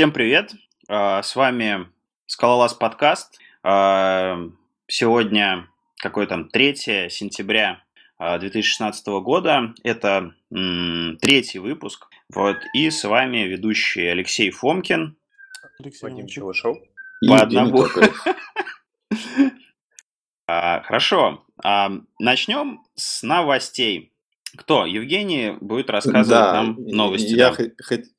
Всем привет, с вами Скалолаз Подкаст. Сегодня, 3 сентября 2016 года, это третий выпуск. Вот, и с вами ведущие Алексей Фомкин. Вадим Челышов. По одному. Хорошо, начнем с новостей. Кто? Евгений будет рассказывать нам новости. Я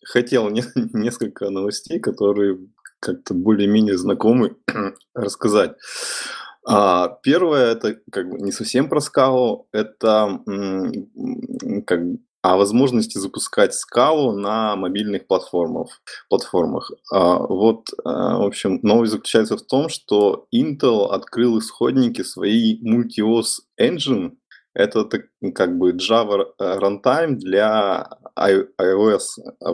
хотел несколько новостей, которые как-то более-менее знакомы, рассказать. Первое, это не совсем про скалу, это о возможности запускать скалу на мобильных платформах. В общем, новость заключается в том, что Intel открыл исходники своей Multi-OS Engine. Это Java runtime для iOS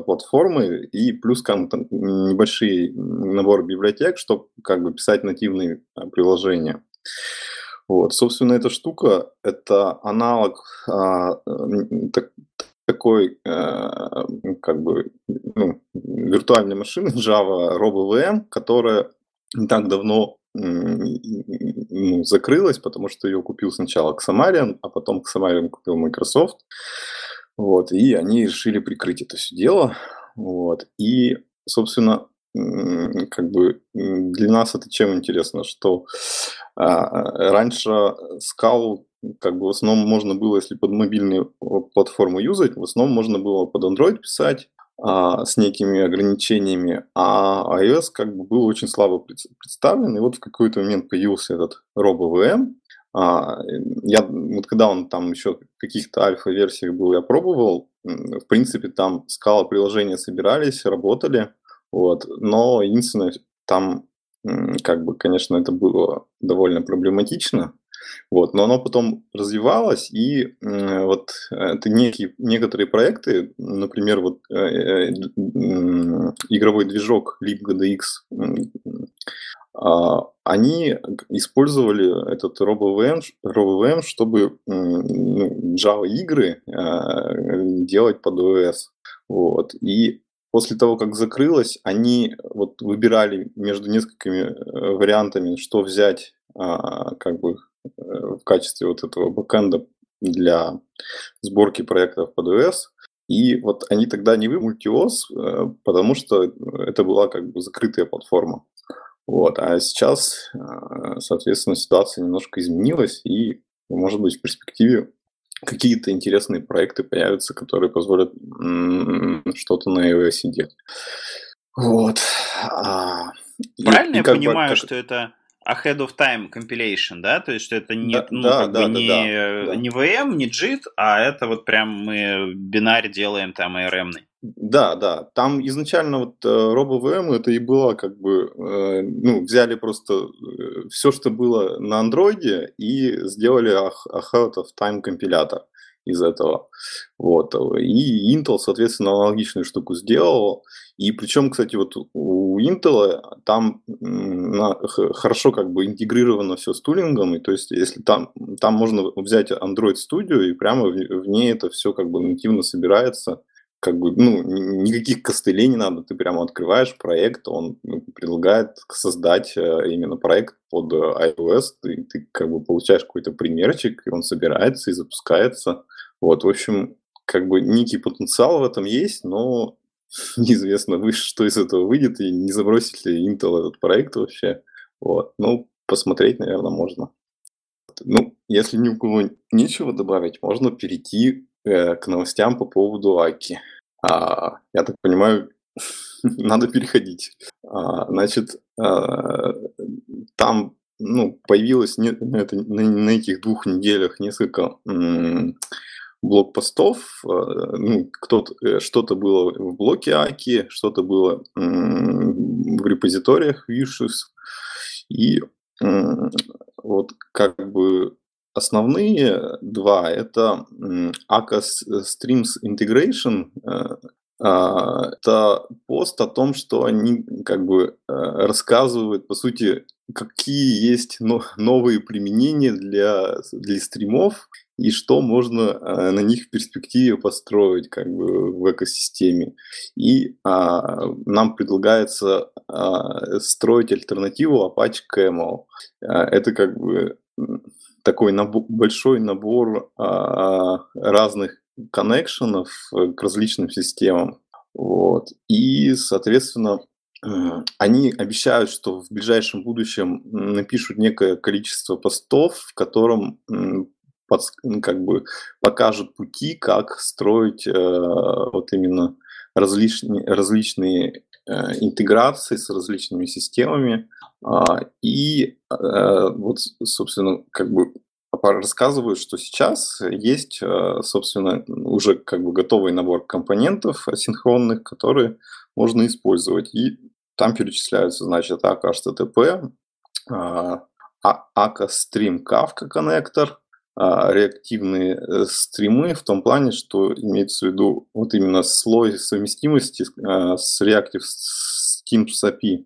платформы и плюс небольшой набор библиотек, чтобы писать нативные приложения. Вот, собственно, эта штука – это аналог такой виртуальной машины Java RoboVM, которая не так давно закрылась, потому что ее купил сначала Xamarin, а потом Xamarin купил Microsoft. Вот, и они решили прикрыть это все дело. Вот, и, собственно, для нас это чем интересно, что раньше скалу в основном можно было, если под мобильную платформу юзать, в основном можно было под Android писать, с некими ограничениями, а iOS был очень слабо представлен, и вот в какой-то момент появился этот RoboVM. Когда он там еще в каких-то альфа-версиях был, я пробовал, в принципе, там скала-приложения собирались, работали, вот, но единственное, там, конечно, это было довольно проблематично. Вот, но оно потом развивалось, и некоторые проекты, например, игровой движок LibGDX, они использовали этот RoboVM, чтобы Java-игры делать под OS. Вот, и после того, как закрылось, они выбирали между несколькими вариантами, что взять в качестве этого бэкэнда для сборки проектов под OS. И они тогда не выбрали Multi-OS, потому что это была закрытая платформа. Вот. А сейчас, соответственно, ситуация немножко изменилась, и, может быть, в перспективе какие-то интересные проекты появятся, которые позволят что-то на iOS делать. Вот. Правильно я понимаю, что это ahead of time compilation, да? То есть, что это не VM, не JIT, а это прям мы бинар делаем там ARM-ный. Да. Там изначально RoboVM это и было взяли просто все, что было на Android, и сделали ahead of time компилятор из этого. Вот. И Intel, соответственно, аналогичную штуку сделал. И причем, кстати, у Intel там хорошо интегрировано все с тулингом. И то есть, если там можно взять Android Studio, и прямо в ней это все нативно собирается. Никаких костылей не надо. Ты прямо открываешь проект, он предлагает создать именно проект под iOS, и ты получаешь какой-то примерчик, и он собирается и запускается. Вот, в общем, некий потенциал в этом есть, но неизвестно, что из этого выйдет, и не забросит ли Intel этот проект вообще. Вот, посмотреть, наверное, можно. Если ни у кого нечего добавить, можно перейти к новостям по поводу Акки. Я так понимаю, надо переходить. Там появилось на этих 2 неделях несколько блокпостов. Что-то было в блоке Акки, что-то было в репозиториях Vicious. И основные 2 – это Akka Streams Integration. Это пост о том, что они рассказывают, по сути, какие есть новые применения для стримов и что можно на них в перспективе построить как бы в экосистеме. И нам предлагается строить альтернативу Apache Camel. Это как бы такой большой набор разных коннекшенов к различным системам. Вот. И, соответственно, они обещают, что в ближайшем будущем напишут некое количество постов, в котором как бы покажут пути, как строить вот именно различные интеграции с различными системами. И вот, собственно, как бы рассказывают, что сейчас есть, собственно, уже как бы готовый набор компонентов асинхронных, которые можно использовать. И там перечисляются, значит, Akka HTTP, Akka Stream Kafka Connector, реактивные стримы в том плане, что имеется в виду вот именно слой совместимости с Reactive Streams API.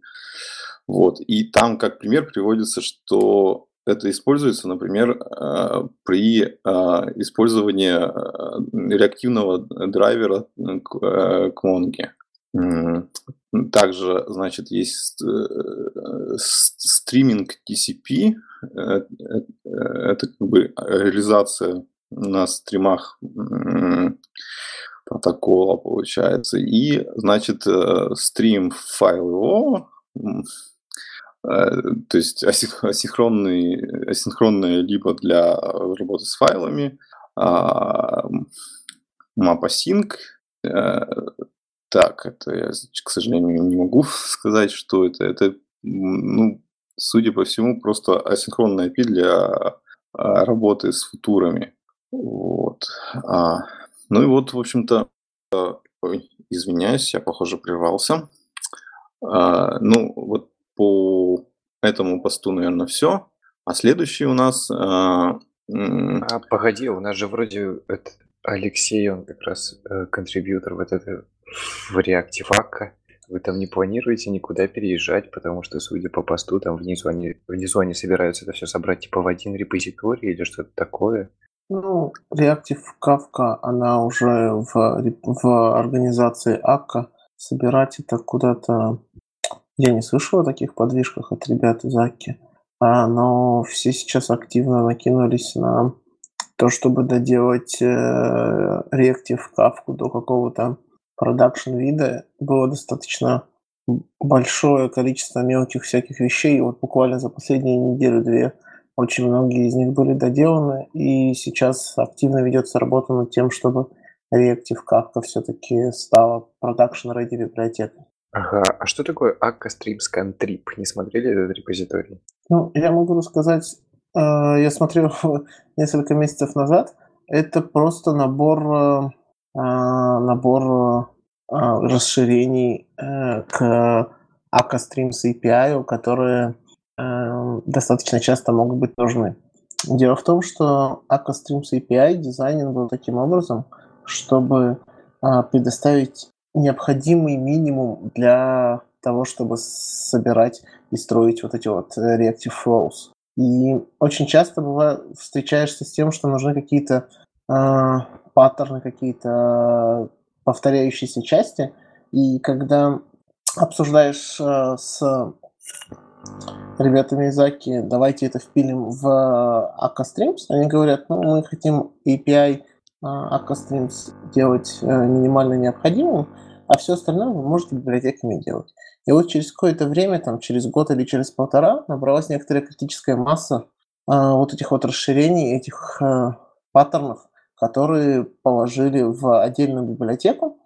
Вот. И там, как пример, приводится, что это используется, например, при использовании реактивного драйвера к Monge. Также, значит, есть стриминг TCP. Это как бы реализация на стримах протокола, получается. И, значит, стрим файл.io, то есть асинхронные либо для работы с файлами, map-async. Так, это я, к сожалению, не могу сказать, что это. Это, ну, судя по всему, просто асинхронная API для работы с футурами. Вот. Ну и вот, в общем-то, извиняюсь, я, похоже, прервался. Ну, вот по этому посту, наверное, все. А следующий у нас... погоди, у нас же вроде Алексей, он как раз контрибьютор вот это в Reactive Akka. Вы там не планируете никуда переезжать, потому что, судя по посту, там внизу они собираются это все собрать типа в один репозиторий или что-то такое? Ну, Reactive Kafka, она уже в организации Akka. Собирать это куда-то... Я не слышал о таких подвижках от ребят из Акки, но все сейчас активно накинулись на то, чтобы доделать Reactive Kafka до какого-то продакшн-вида. Было достаточно большое количество мелких всяких вещей, и вот буквально за последние неделю-две очень многие из них были доделаны, и сейчас активно ведется работа над тем, чтобы Reactive Kafka все-таки стала продакшн-ready библиотекой. Ага, а что такое Akka Streams Contrib? Не смотрели этот репозиторий? Ну, я могу рассказать, я смотрел несколько месяцев назад, это просто набор расширений к Akka Streams API, которые достаточно часто могут быть нужны. Дело в том, что Akka Streams API дизайнен был таким образом, чтобы предоставить необходимый минимум для того, чтобы собирать и строить вот эти вот reactive flows. И очень часто встречаешься с тем, что нужны какие-то паттерны, какие-то повторяющиеся части. И когда обсуждаешь с ребятами из Akka, давайте это впилим в Akka Streams, они говорят, ну, мы хотим API Akka Streams делать минимально необходимым, а все остальное вы можете библиотеками делать. И вот через какое-то время, там, через год или через полтора, набралась некоторая критическая масса вот этих вот расширений, этих паттернов, которые положили в отдельную библиотеку,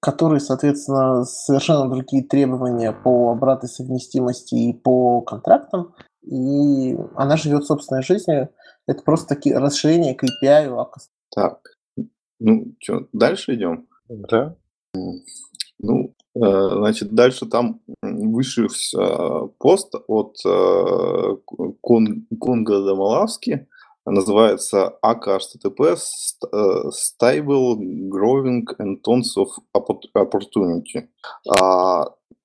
которые, соответственно, совершенно другие требования по обратной совместимости и по контрактам, и она живет собственной жизнью. Это просто такие расширения к API Akka Streams. Так, ну что, дальше идем? Да. Ну, значит, дальше там выше пост от Конга Домолавски, называется Akka HTTP Stable Growing and Tons of Opportunity.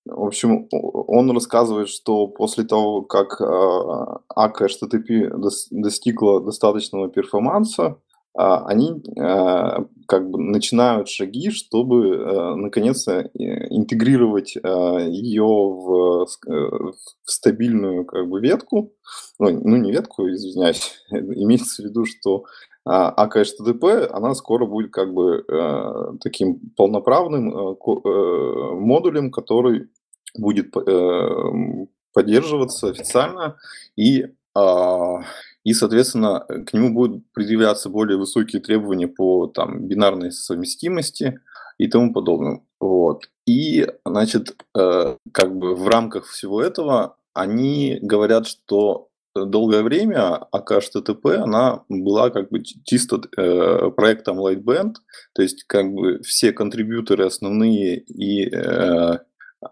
В общем, он рассказывает, что после того, как Akka HTTP достигла достаточного перформанса, они как бы начинают шаги, чтобы наконец-то интегрировать ее в стабильную как бы ветку. Ну, не ветку, извиняюсь. Имеется в виду, что Akka HTTP, она скоро будет как бы таким полноправным модулем, который будет поддерживаться официально, и, соответственно, к нему будут предъявляться более высокие требования по там, бинарной совместимости и тому подобное. Вот. И, значит, как бы в рамках всего этого они говорят, что долгое время Akka HTTP она была как бы чисто проектом Lightband, то есть как бы все контрибьюторы основные и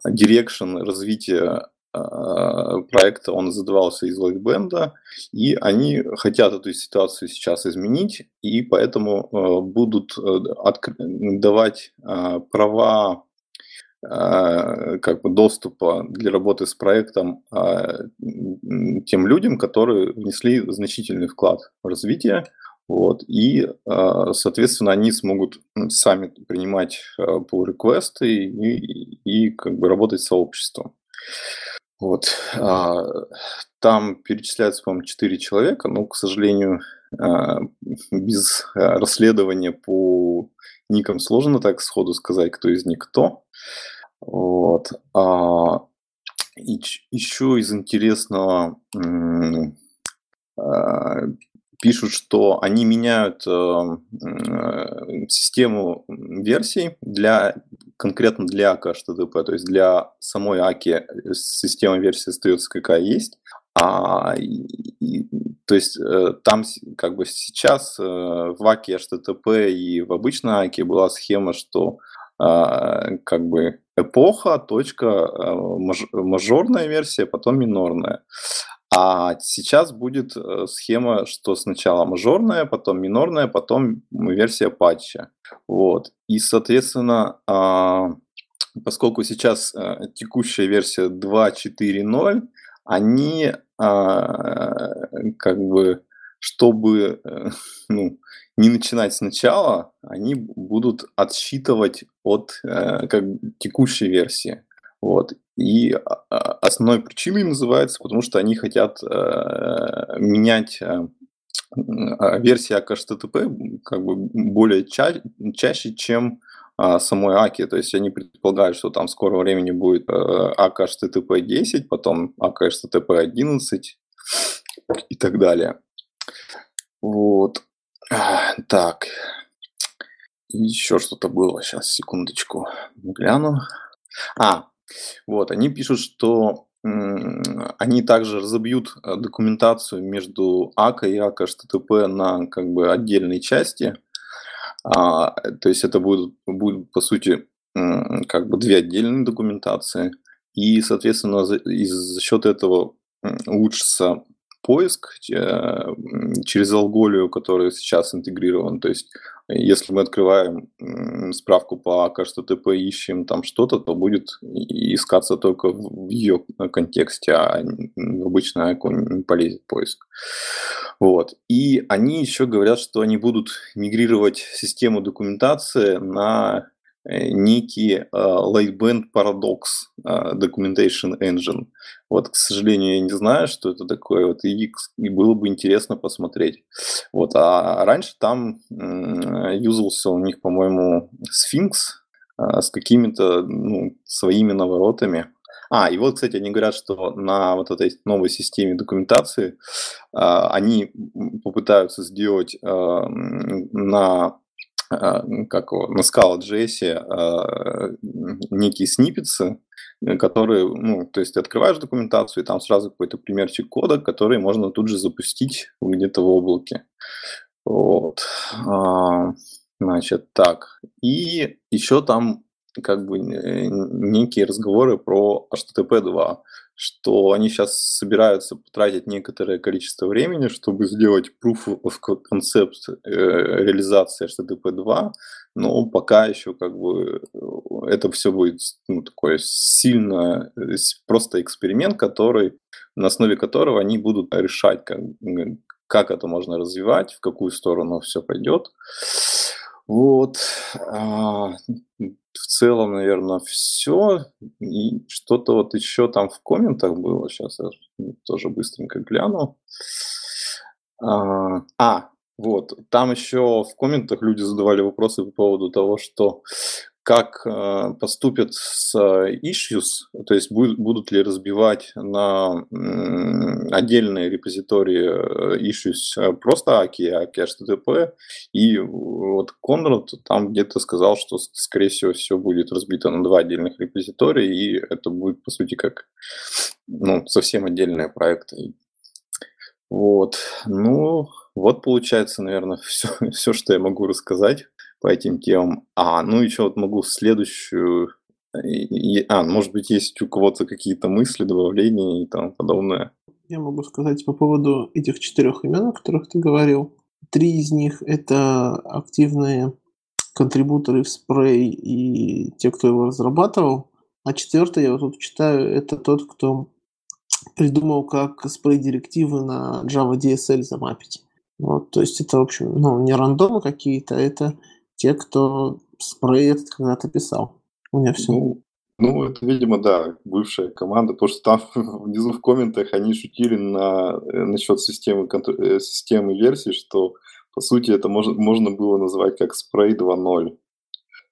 direction развития проекта он задавался из Lightband, и они хотят эту ситуацию сейчас изменить, и поэтому будут давать права как бы доступа для работы с проектом тем людям, которые внесли значительный вклад в развитие. Вот. И, соответственно, они смогут сами принимать pull-реквесты и как бы работать с сообществом. Вот. Там перечисляется, по-моему, 4 человека, но, к сожалению, без расследования по никам сложно так сходу сказать, кто из них кто. Вот. И еще из интересного пишут, что они меняют систему версий конкретно для Akka HTTP, то есть для самой Акки система версии остается какая есть. То есть там как бы сейчас в Акке HTTP и в обычной Акке была схема, что как бы эпоха, мажорная версия, потом минорная. А сейчас будет схема, что сначала мажорная, потом минорная, потом версия патча. Вот. И, соответственно, поскольку сейчас текущая версия 2.4.0, они как бы, чтобы не начинать сначала, они будут отсчитывать от текущей версии. Вот. И основной причиной называется, потому что они хотят менять версии Akka HTTP как бы более чаще, чем самой Акки. То есть они предполагают, что там в скором времени будет Akka HTTP 10, потом Akka HTTP 11 и так далее. Вот. Так. Еще что-то было. Сейчас, секундочку, гляну. Вот, они пишут, что они также разобьют документацию между Akka и Akka HTTP на как бы отдельные части. То есть это будут по сути, как бы две отдельные документации. И, соответственно, за счет этого улучшится поиск через алголию, который сейчас интегрирован. То есть, если мы открываем справку по Akka HTTP, ищем там что-то, то будет искаться только в ее контексте, а в обычную Акку не полезет поиск. Вот. И они еще говорят, что они будут мигрировать систему документации на некий Lightband Paradox Documentation Engine. Вот, к сожалению, я не знаю, что это такое, вот, и было бы интересно посмотреть. Вот, а раньше там юзался у них, по-моему, Sphinx с какими-то своими наворотами. И вот, кстати, они говорят, что на вот этой новой системе документации они попытаются сделать на Scala.js некие сниппетсы, которые, то есть открываешь документацию, и там сразу какой-то примерчик кода, который можно тут же запустить где-то в облаке. Вот. Значит, так. И еще там как бы некие разговоры про HTTP-2, что они сейчас собираются потратить некоторое количество времени, чтобы сделать proof of concept реализации HTTP-2, но пока еще как бы это все будет такой сильно просто эксперимент, который, на основе которого они будут решать, как это можно развивать, в какую сторону все пойдет. Вот. В целом, наверное, все. И что-то вот еще там в комментах было. Сейчас я тоже быстренько гляну. Вот. Там еще в комментах люди задавали вопросы по поводу того, что как поступят с issues, то есть будут ли разбивать на отдельные репозитории issues просто Аки, Аки HTTP, и вот Конрад там где-то сказал, что, скорее всего, все будет разбито на два отдельных репозитория, и это будет, по сути, как совсем отдельные проекты. Вот. Вот получается, наверное, все, что я могу рассказать по этим темам. Еще вот могу следующую... может быть, есть у кого-то какие-то мысли, добавления и тому подобное. Я могу сказать по поводу этих 4 имен, о которых ты говорил. 3 из них — это активные контрибуторы в Spray и те, кто его разрабатывал. А 4-й, я вот тут читаю, это тот, кто придумал, как Spray-директивы на Java DSL замапить. Вот, то есть это, в общем, не рандомы какие-то, это те, кто Спрей этот когда-то писал. У меня все. Это, видимо, да, бывшая команда, потому что там внизу в комментах они шутили насчет системы версий, что, по сути, это можно было назвать как Спрей 2.0.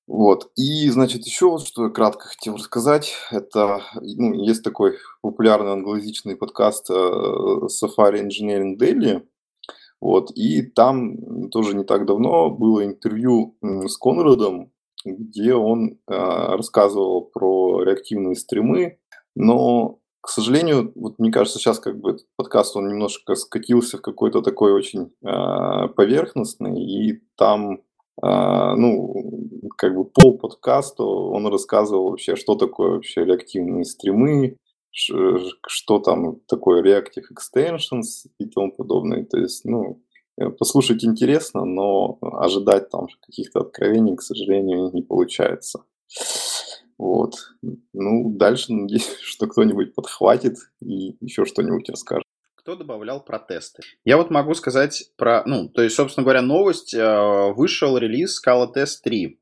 Вот. И, значит, еще вот, что я кратко хотел рассказать, это есть такой популярный англоязычный подкаст Safari Engineering Daily. Вот, и там тоже не так давно было интервью с Конрадом, где он рассказывал про реактивные стримы, но, к сожалению, вот мне кажется, сейчас как бы этот подкаст, он немножко скатился в какой-то такой очень поверхностный, и там, как бы полподкаста он рассказывал вообще, что такое вообще реактивные стримы, что там такое Reactive Extensions и тому подобное. То есть, послушать интересно, но ожидать там каких-то откровений, к сожалению, не получается. Вот. Дальше, надеюсь, что кто-нибудь подхватит и еще что-нибудь расскажет. Кто добавлял про тесты? Я вот могу сказать про... то есть, собственно говоря, новость. Вышел релиз ScalaTest 3.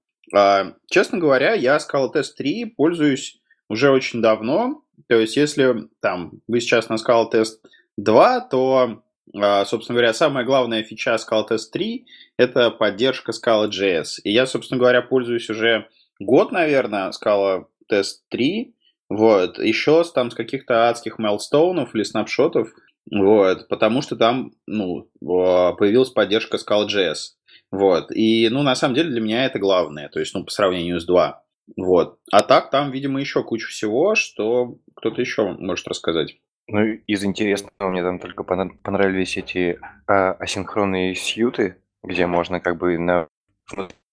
Честно говоря, я ScalaTest 3 пользуюсь уже очень давно. То есть, если вы сейчас на ScalaTest 2, то, собственно говоря, самая главная фича ScalaTest 3 – это поддержка Scala.js. И я, собственно говоря, пользуюсь уже год, наверное, ScalaTest 3. Вот. Еще там с каких-то адских майлстоунов или снапшотов. Вот. Потому что там появилась поддержка Scala.js. Вот. И, на самом деле, для меня это главное. То есть, по сравнению с 2. Вот. А так там, видимо, еще куча всего, что кто-то еще может рассказать. Из интересного мне там только понравились эти асинхронные сьюты, где можно как бы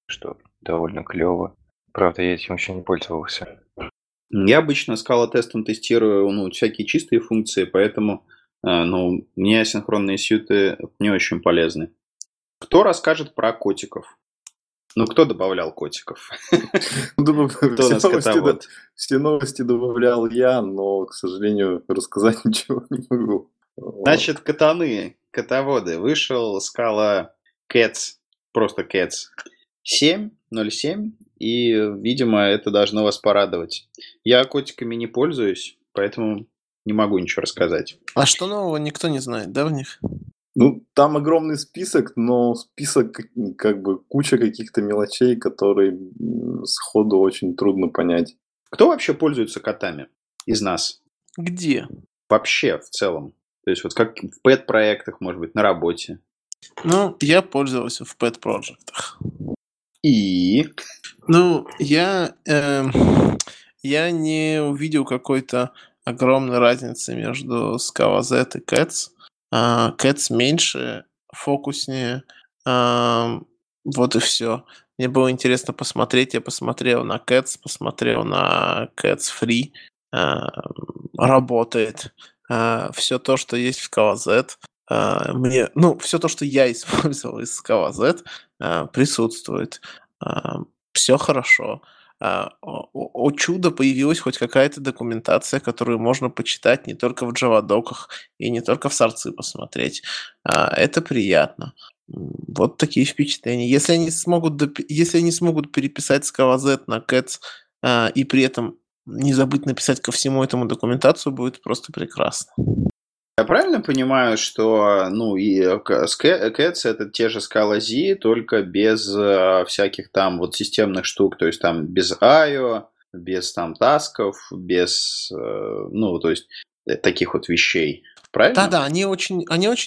что довольно клево. Правда, я этим еще не пользовался. Я обычно скала-тестом тестирую всякие чистые функции, поэтому мне асинхронные сьюты не очень полезны. Кто расскажет про котиков? Кто добавлял котиков? Все новости добавлял я, но, к сожалению, рассказать ничего не могу. Значит, котоводы. Вышел Scala Cats, просто Cats 7.07, и, видимо, это должно вас порадовать. Я котиками не пользуюсь, поэтому не могу ничего рассказать. А что нового никто не знает, да, в них? Там огромный список, но список как бы куча каких-то мелочей, которые сходу очень трудно понять. Кто вообще пользуется котами из нас? Где? Вообще, в целом. То есть вот как в пэт-проектах, может быть, на работе. Я пользовался в пэт-проектах. И? Я не увидел какой-то огромной разницы между Scala Z и Cats. Cats меньше, фокуснее, вот и все. Мне было интересно посмотреть. Я посмотрел на Cats, посмотрел на Cats Free. Работает. Все то, что есть в Scalaz. Мне, все то, что я использовал из Scalaz, присутствует. Все хорошо. О чудо, появилась хоть какая-то документация, которую можно почитать не только в джавадоках и не только в сорцы посмотреть. Это приятно. Вот такие впечатления. Если они смогут переписать Scalaz на Cats и при этом не забыть написать ко всему этому документацию, будет просто прекрасно. Я правильно понимаю, что и Cats это те же Scalaz, только без всяких там вот системных штук, то есть там без IO, без там тасков, без то есть таких вот вещей. Правильно? Да, они очень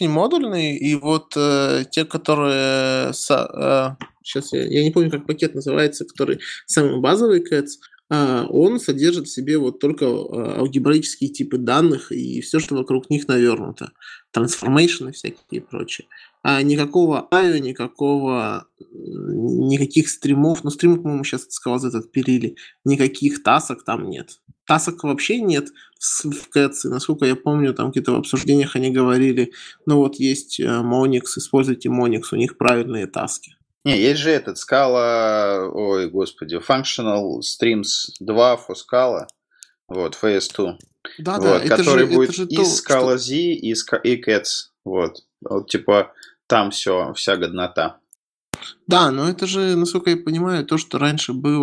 модульные, и вот те, которые... сейчас я не помню, как пакет называется, который самый базовый Cats, он содержит в себе вот только алгебраические типы данных и все, что вокруг них навернуто. Трансформейшены всякие и прочее. А никакого IO, никаких стримов, стримы, по-моему, сейчас Scalaz отпилили, никаких тасок там нет. Тасок вообще нет в Cats, насколько я помню, там какие-то в обсуждениях они говорили, есть Monix, используйте Monix, у них правильные таски. Не, есть же этот Scala, Functional Streams 2 for Scala, FS2, который будет и Scalaz, и Cats, там все, вся годнота. Да, но это же, насколько я понимаю, то, что раньше были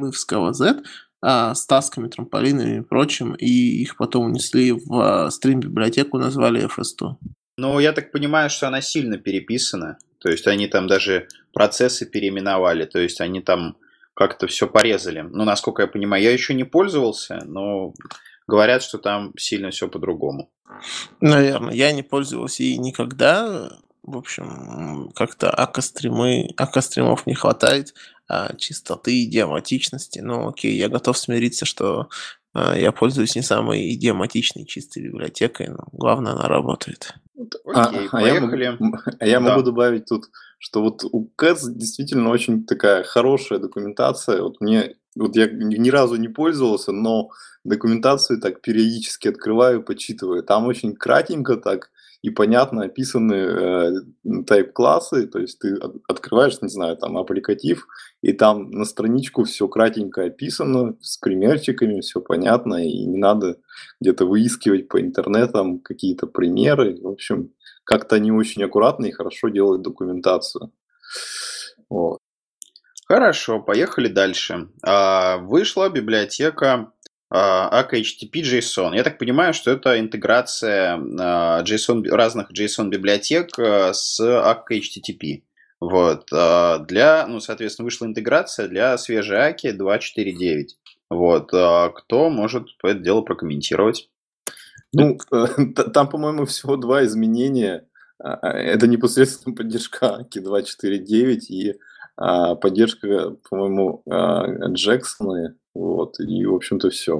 мы в Scalaz, с тасками, трамполинами и прочим, и их потом унесли в стрим-библиотеку, назвали FS2. Я так понимаю, что она сильно переписана, то есть они там даже процессы переименовали, то есть они там как-то все порезали. Насколько я понимаю, я еще не пользовался, но говорят, что там сильно все по-другому. Наверное, я не пользовался и никогда. В общем, как-то Akka стримов не хватает, чистоты и идиоматичности. Я готов смириться, что я пользуюсь не самой идиоматичной чистой библиотекой, но главное, она работает. Окей, поехали. Я могу добавить тут, что у Cats действительно очень такая хорошая документация. Я ни разу не пользовался, но документацию так периодически открываю, почитываю. Там очень кратенько так и понятно описаны тайп-классы, то есть ты открываешь, не знаю, там аппликатив, и там на страничку все кратенько описано, с примерчиками, все понятно, и не надо где-то выискивать по интернетам какие-то примеры. В общем, как-то они очень аккуратно и хорошо делают документацию. Хорошо, поехали дальше. Вышла библиотека Akka HTTP-JSON. Я так понимаю, что это интеграция разных JSON-библиотек с Akka HTTP. Соответственно, вышла интеграция для свежей Акки 2.4.9. Кто может это дело прокомментировать? Там, по-моему, всего два изменения. Это непосредственно поддержка Акки 2.4.9 и поддержка, по-моему, Джексона. И, в общем-то, все.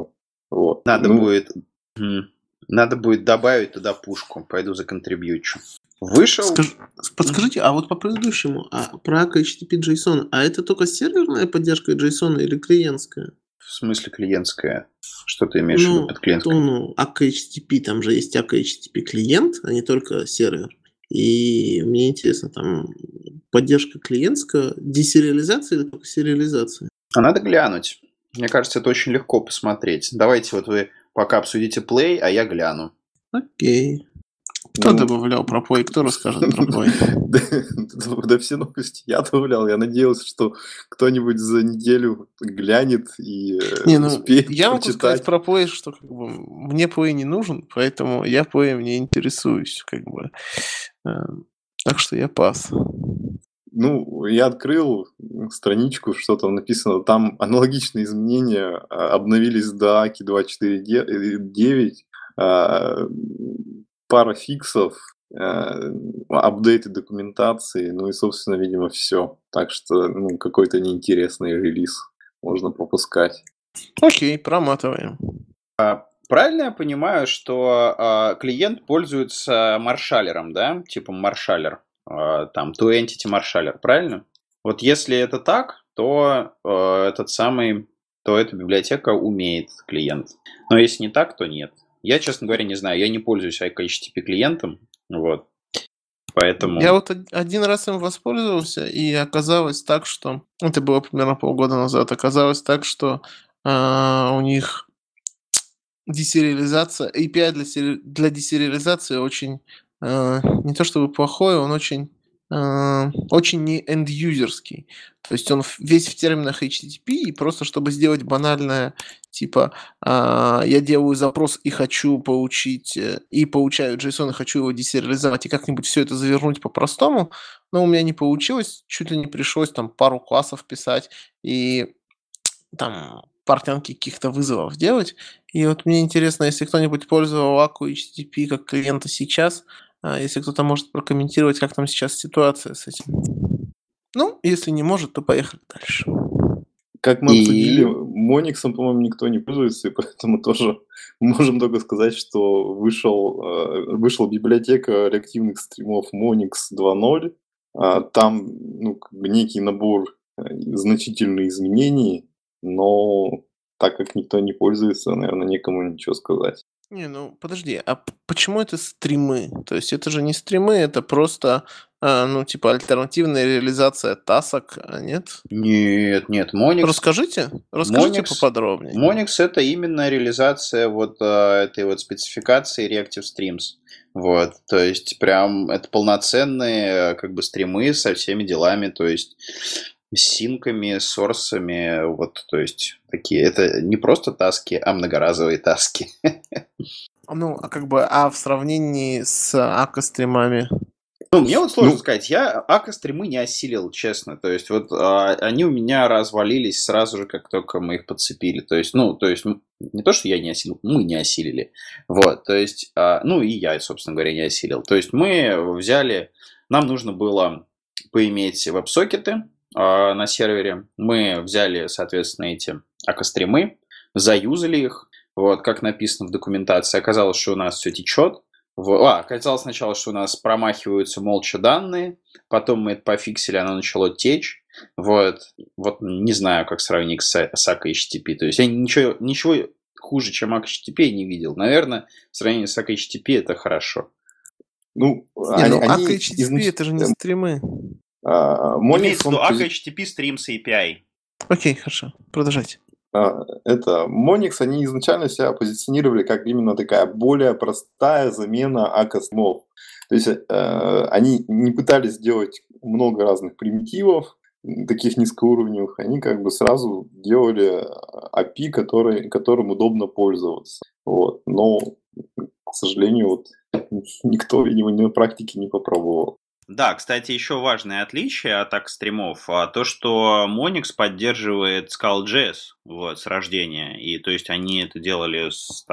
Надо будет добавить туда пушку. Пойду законтрибьючу. Вышел. Подскажите, а вот по предыдущему, про HTTP-JSON, а это только серверная поддержка JSON или клиентская? В смысле клиентская? Что ты имеешь в виду под клиентской? Akka HTTP, там же есть Akka HTTP клиент, а не только сервер. И мне интересно, там поддержка клиентская, десериализация или только сериализация? А надо глянуть. Мне кажется, это очень легко посмотреть. Давайте вы пока обсудите Play, а я гляну. Окей. Кто добавлял про Play? Кто расскажет про Play? Да все новости я добавлял. Я надеялся, что кто-нибудь за неделю глянет и успеет. Я могу сказать про Play, что мне Play не нужен, поэтому я Play не интересуюсь. Так что я пас. Я открыл страничку, что там написано. Там аналогичные изменения обновились до Акки 2.4.9. Пара фиксов, апдейты документации, собственно, видимо, все. Так что, какой-то неинтересный релиз можно пропускать. Окей, проматываем. Правильно я понимаю, что клиент пользуется маршалером, да? Типа маршалер. Там, two-entity маршалер, правильно? Вот если это так, то эта библиотека умеет клиент. Но если не так, то нет. Я, честно говоря, не знаю. Я не пользуюсь HTTP клиентом. Вот. Поэтому... Я вот один раз им воспользовался, и оказалось так, что... Это было примерно полгода назад. Оказалось так, что у них десериализация... API для десериализации очень... не то чтобы плохой, он очень не end-юзерский. То есть он весь в терминах HTTP, и просто чтобы сделать банальное, типа я делаю запрос и хочу получить, и получаю JSON, и хочу его десериализовать, и как-нибудь все это завернуть по-простому, но у меня не получилось, чуть ли не пришлось там пару классов писать, и там портянки каких-то вызовов делать. И вот мне интересно, если кто-нибудь пользовал Акку HTTP как клиента сейчас, если кто-то может прокомментировать, как там сейчас ситуация с этим. Ну, если не может, то поехали дальше. Как мы обсудили, Monix'ом, по-моему, никто не пользуется, и поэтому тоже можем только сказать, что вышла библиотека реактивных стримов Monix 2.0. Там некий набор значительных изменений, но так как никто не пользуется, наверное, некому ничего сказать. Не, ну подожди, а почему это стримы? То есть это же не стримы, это просто, альтернативная реализация тасок, нет? Нет, Monix... Расскажите Monix, поподробнее. Monix — это именно реализация вот этой вот спецификации Reactive Streams. Вот, то есть прям это полноценные как бы стримы со всеми делами, то есть... с синками, с сорсами, вот, то есть, такие, это не просто таски, а многоразовые таски. Ну, а в сравнении с Akka стримами? Ну, мне вот сложно сказать, я Akka стримы не осилил, честно, то есть, вот, они у меня развалились сразу же, как только мы их подцепили, то есть, не то, что я не осилил, мы не осилили, вот, то есть, и я, собственно говоря, не осилил, то есть, нам нужно было поиметь веб-сокеты на сервере. Мы взяли, соответственно, эти акостримы, заюзали их, вот, как написано в документации. Оказалось, что у нас все течет. Оказалось сначала, что у нас промахиваются молча данные, потом мы это пофиксили, оно начало течь. Вот не знаю, как сравнить с Akka HTTP. То есть я ничего хуже, чем Akka HTTP не видел. Наверное, сравнение с Akka HTTP это хорошо. Akka HTTP это же не стримы. Monix, Akka HTTP Streams API. Окей, хорошо, продолжайте. Monix, они изначально себя позиционировали как именно такая более простая замена Akka стримов. То есть они не пытались делать много разных примитивов, таких низкоуровневых, они как бы сразу делали API, которым удобно пользоваться. Вот. Но, к сожалению, никто, видимо, на практике не попробовал. Да, кстати, еще важное отличие от Akka стримов, то, что Monix поддерживает Scala.js с рождения, и то есть они это делали с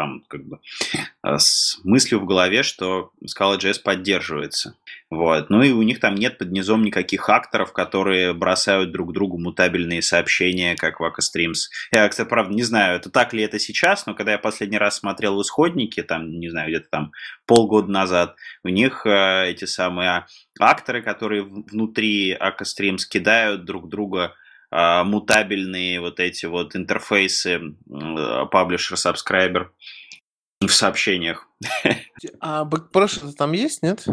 мыслью в голове, что Scala.js поддерживается. Вот. Ну и у них там нет под низом никаких акторов, которые бросают друг другу мутабельные сообщения, как в Akka Streams. Я, кстати, правда не знаю, это так ли это сейчас, но когда я последний раз смотрел исходники, там, не знаю, где-то там полгода назад, у них эти самые акторы, которые внутри Akka Streams кидают друг друга мутабельные вот эти вот интерфейсы publisher-subscriber в сообщениях. А бэкпрэшер там есть, нет?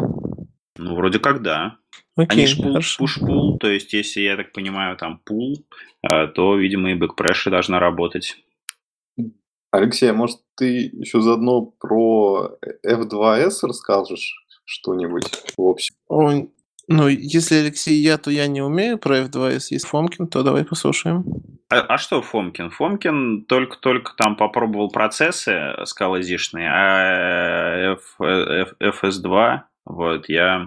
Ну, вроде как, да. Окей, они же пуш-пул, то есть, если я так понимаю, там пул, то, видимо, и бэкпрэша должна работать. Алексей, может, ты еще заодно про F2S расскажешь что-нибудь в общем? Если Алексей я, то я не умею про F2S. Если Фомкин, то давай послушаем. А что Фомкин? Фомкин только там попробовал процессы скалазишные, а FS2...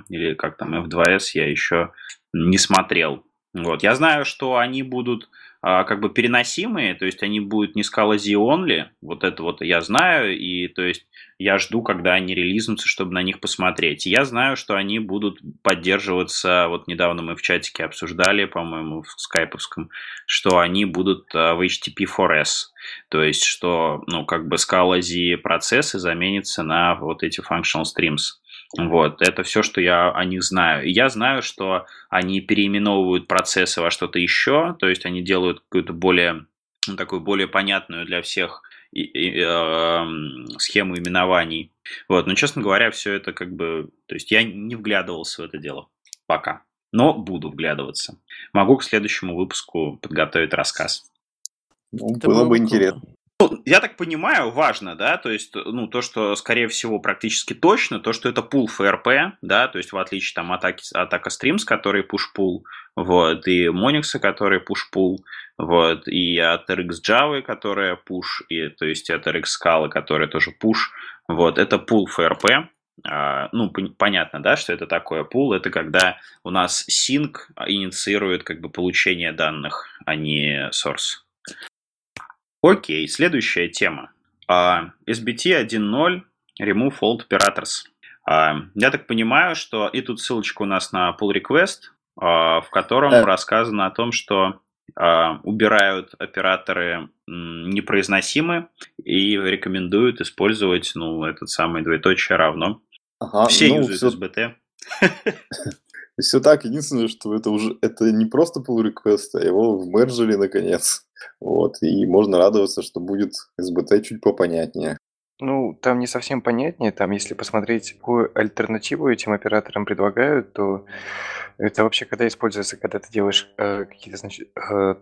или как там F2S я еще не смотрел. Вот, я знаю, что они будут переносимые, то есть они будут не Scala.z only, вот это вот я знаю, и то есть я жду, когда они релизнутся, чтобы на них посмотреть. И я знаю, что они будут поддерживаться, вот недавно мы в чатике обсуждали, по-моему, в скайповском, что они будут в HTTP4S, то есть что Scala.z процессы заменятся на вот эти functional streams. Вот, это все, что я о них знаю. Я знаю, что они переименовывают процессы во что-то еще, то есть они делают какую-то более, ну, такую более понятную для всех схему именований. Вот, но, честно говоря, все это как бы... То есть я не вглядывался в это дело пока, но буду вглядываться. Могу к следующему выпуску подготовить рассказ. Ну, было бы интересно. Ну, я так понимаю, важно, да, то есть, ну, то, что, скорее всего, практически точно, то, что это пул ФРП, да, то есть, в отличие там от Akka Streams, которые push-pull, вот, и Monix, которые push-pull, вот, и от RX Java, которая push, и, то есть, от RX Scala, которая тоже push, вот, это пул ФРП. Ну, понятно, да, что это такое пул, это когда у нас синк инициирует, как бы, получение данных, а не source. Окей, следующая тема. SBT 1.0 Remove Old Operators. Я так понимаю, что... И тут ссылочка у нас на pull request, в котором рассказано о том, что убирают операторы непроизносимые и рекомендуют использовать, ну, этот самый двоеточие равно. Ага, все юзают SBT. Все так, единственное, что это уже это не просто pull request, а его вмержили наконец. Вот, и можно радоваться, что будет SBT чуть попонятнее. Ну, там не совсем понятнее, там, если посмотреть, какую альтернативу этим операторам предлагают, то это вообще когда используется, когда ты делаешь какие-то, значит,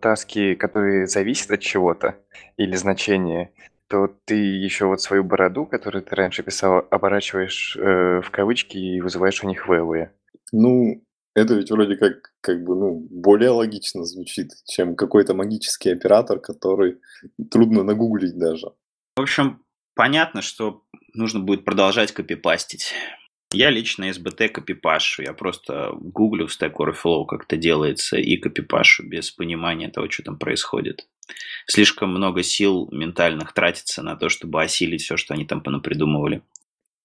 таски, которые зависят от чего-то или значения, то ты еще вот свою бороду, которую ты раньше писал, оборачиваешь в кавычки и вызываешь у них вэллы. Ну... Это ведь вроде как бы, ну, более логично звучит, чем какой-то магический оператор, который трудно нагуглить даже. В общем, понятно, что нужно будет продолжать копипастить. Я лично SBT копипашу. Я просто гуглю в Stack Overflow, как это делается, и копипашу без понимания того, что там происходит. Слишком много сил ментальных тратится на то, чтобы осилить все, что они там понапридумывали.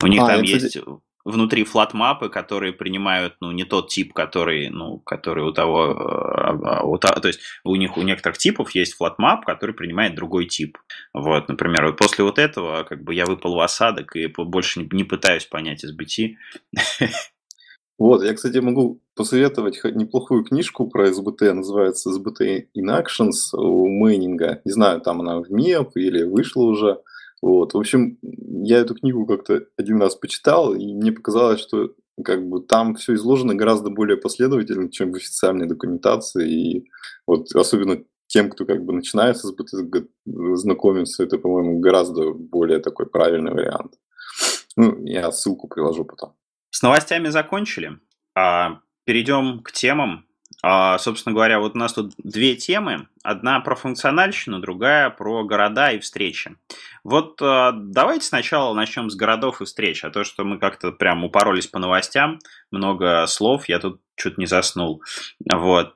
У них там есть... Внутри флатмапы, которые принимают, ну, не тот тип, который, ну, который у того, то есть у некоторых типов есть флатмап, который принимает другой тип. Вот, например, вот после вот этого, как бы, я выпал в осадок и больше не пытаюсь понять SBT. Вот, я, кстати, могу посоветовать неплохую книжку про SBT, называется SBT in Actions у Мейнинга. Не знаю, там она в МИАП или вышла уже. Вот. В общем, я эту книгу как-то один раз почитал, и мне показалось, что как бы там все изложено гораздо более последовательно, чем в официальной документации. И вот особенно тем, кто как бы начинает с SBT знакомиться, это, по-моему, гораздо более такой правильный вариант. Ну, я ссылку приложу потом. С новостями закончили. Перейдем к темам. Собственно говоря, вот у нас тут две темы. Одна про функциональщину, другая про города и встречи. Вот давайте сначала начнем с городов и встреч. А то, что мы как-то прям упоролись по новостям, много слов, я тут чуть не заснул. Вот.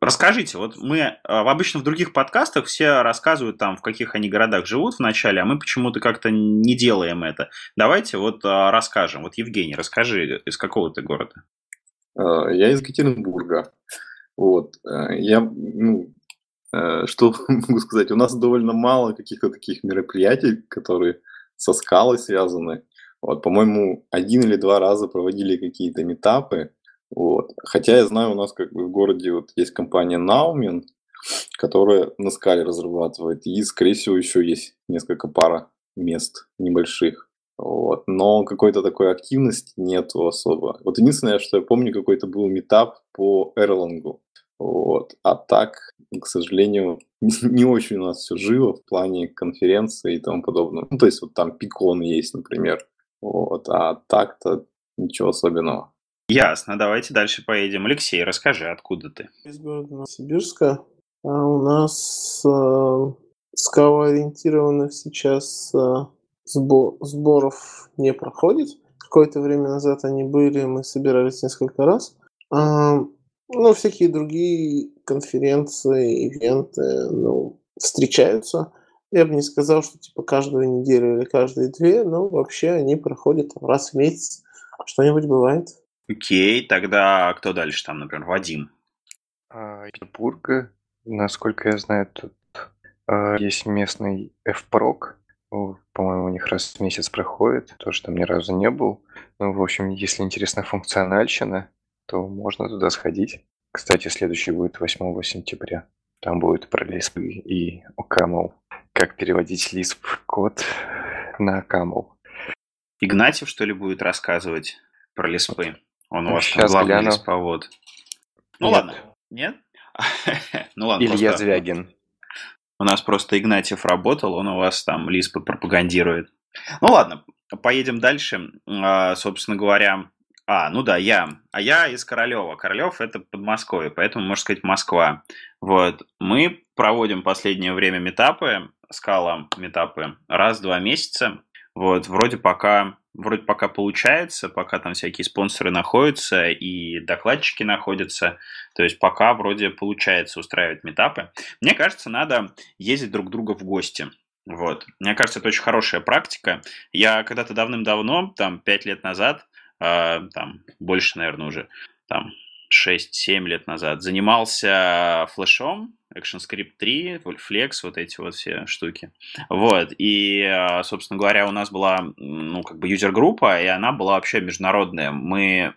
Расскажите, вот мы обычно в других подкастах все рассказывают там, в каких они городах живут вначале, а мы почему-то как-то не делаем это. Давайте вот расскажем. Вот, Евгений, расскажи, из какого ты города? Я из Екатеринбурга. Вот. Я, ну, что могу сказать, у нас довольно мало каких-то таких мероприятий, которые со скалой связаны. Вот, по-моему, один или два раза проводили какие-то митапы. Вот. Хотя я знаю, у нас как бы в городе вот есть компания Naumen, которая на скале разрабатывает, и, скорее всего, еще есть несколько пара мест небольших. Вот. Но какой-то такой активности нету особо. Вот единственное, что я помню, какой-то был митап по Эрлангу. Вот. А так, к сожалению, не очень у нас все живо в плане конференции и тому подобного. Ну, то есть вот там Пикон есть, например. Вот. А так-то ничего особенного. Ясно, давайте дальше поедем. Алексей, расскажи, откуда ты? Из города Новосибирска. А у нас скалоориентированных сейчас... Сборов не проходит. Какое-то время назад они были, мы собирались несколько раз. Ну, всякие другие конференции, ивенты, ну, встречаются. Я бы не сказал, что типа каждую неделю или каждые две, но вообще они проходят раз в месяц. Что-нибудь бывает. Окей, тогда кто дальше там, например, Вадим? Петербург, насколько я знаю, тут есть местный F-Proc. По-моему, у них раз в месяц проходит, тоже там ни разу не был. Ну, в общем, если интересна функциональщина, то можно туда сходить. Кстати, следующий будет 8 сентября. Там будет про Lisp и OCaml. Как переводить Lisp-код на OCaml. Игнатьев, что ли, будет рассказывать про Lisp? Он у вас главный лисповод. Ну нет. Ладно. Нет? Ну ладно. Илья просто... Звягин. У нас просто Игнатьев работал, он у вас там Lisp пропагандирует. Ну ладно, поедем дальше. Собственно говоря... Я из Королева. Королев – это Подмосковье, поэтому, можно сказать, Москва. Вот. Мы проводим последнее время митапы, скала митапы, раз в 2 месяца. Вот. Вроде пока получается, пока там всякие спонсоры находятся и докладчики находятся. То есть пока вроде получается устраивать митапы. Мне кажется, надо ездить друг к другу в гости. Вот. Мне кажется, это очень хорошая практика. Я когда-то давным-давно, там 5 лет назад, там, больше, наверное, уже там 6-7 лет назад, занимался флешом, ActionScript 3, Flex, вот эти вот все штуки. Вот, и, собственно говоря, у нас была, юзер-группа, и она была вообще международная. Мы,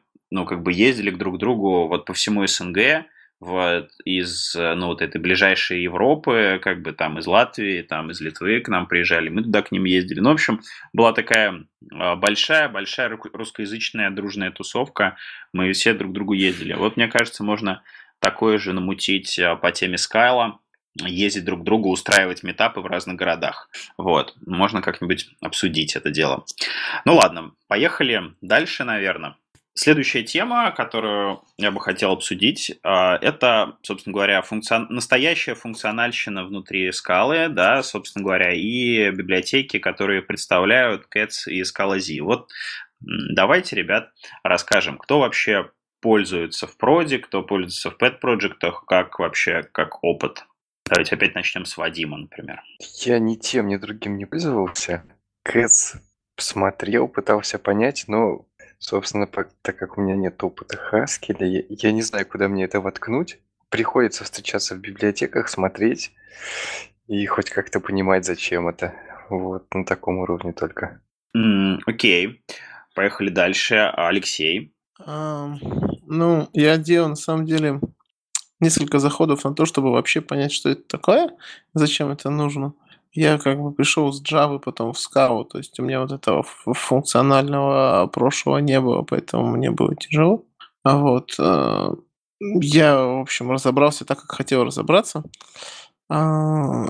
ездили друг к другу вот по всему СНГ, вот, из, этой ближайшей Европы, из Латвии, из Литвы к нам приезжали, мы туда к ним ездили. Ну, в общем, была такая большая русскоязычная дружная тусовка, мы все друг к другу ездили. Вот, мне кажется, можно такое же намутить по теме Скайла, ездить друг к другу, устраивать митапы в разных городах. Вот, можно как-нибудь обсудить это дело. Ну, ладно, поехали дальше, наверное. Следующая тема, которую я бы хотел обсудить, это, собственно говоря, настоящая функциональщина внутри скалы, да, собственно говоря, и библиотеки, которые представляют Cats и Scalaz. Вот давайте, ребят, расскажем, кто вообще пользуется в проде, кто пользуется в pet-проджектах, как опыт. Давайте опять начнем с Вадима, например. Я ни тем, ни другим не пользовался. Cats смотрел, пытался понять, но... Собственно, так как у меня нет опыта Haskell, я не знаю, куда мне это воткнуть. Приходится встречаться в библиотеках, смотреть и хоть как-то понимать, зачем это. Вот, на таком уровне только. Окей. Поехали дальше. Алексей? Я делал, на самом деле, несколько заходов на то, чтобы вообще понять, что это такое, зачем это нужно. Я пришел с Java потом в Scala, то есть у меня вот этого функционального прошлого не было, поэтому мне было тяжело. Вот. Я, в общем, разобрался так, как хотел разобраться. В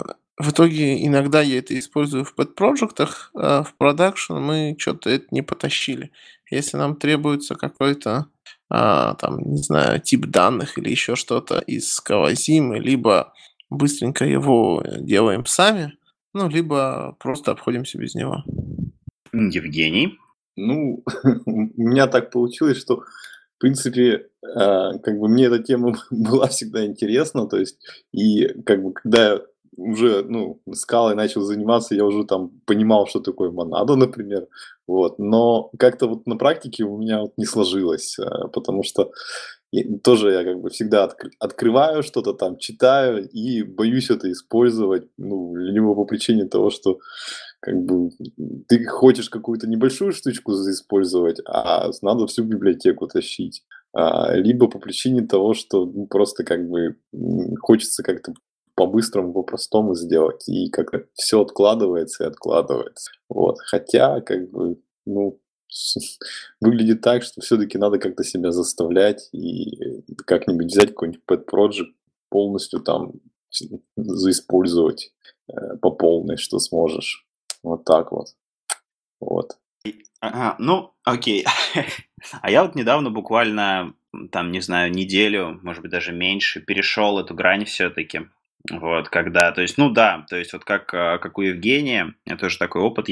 итоге иногда я это использую в pet-проджектах, а в продакшн мы что-то это не потащили. Если нам требуется какой-то, тип данных или еще что-то из Scalaz, мы либо быстренько его делаем сами, либо просто обходимся без него. Евгений? У меня так получилось, что, в принципе, мне эта тема была всегда интересна, то есть, и, когда я уже, скалой начал заниматься, я уже там понимал, что такое монада, например, вот, но как-то вот на практике у меня вот не сложилось, потому что тоже я всегда открываю что-то там, читаю и боюсь это использовать, либо по причине того, что ты хочешь какую-то небольшую штучку использовать, а надо всю библиотеку тащить, либо по причине того, что просто хочется как-то по-быстрому, по-простому сделать, и как-то все откладывается и откладывается. Вот. Хотя, выглядит так, что все-таки надо как-то себя заставлять и как-нибудь взять какой-нибудь pet-project, полностью там заиспользовать по полной, что сможешь. Вот так вот. Вот. Ага, окей. А я вот недавно буквально, неделю, может быть, даже меньше, перешел эту грань все-таки. Вот, когда, вот как у Евгения, это тоже такой опыт,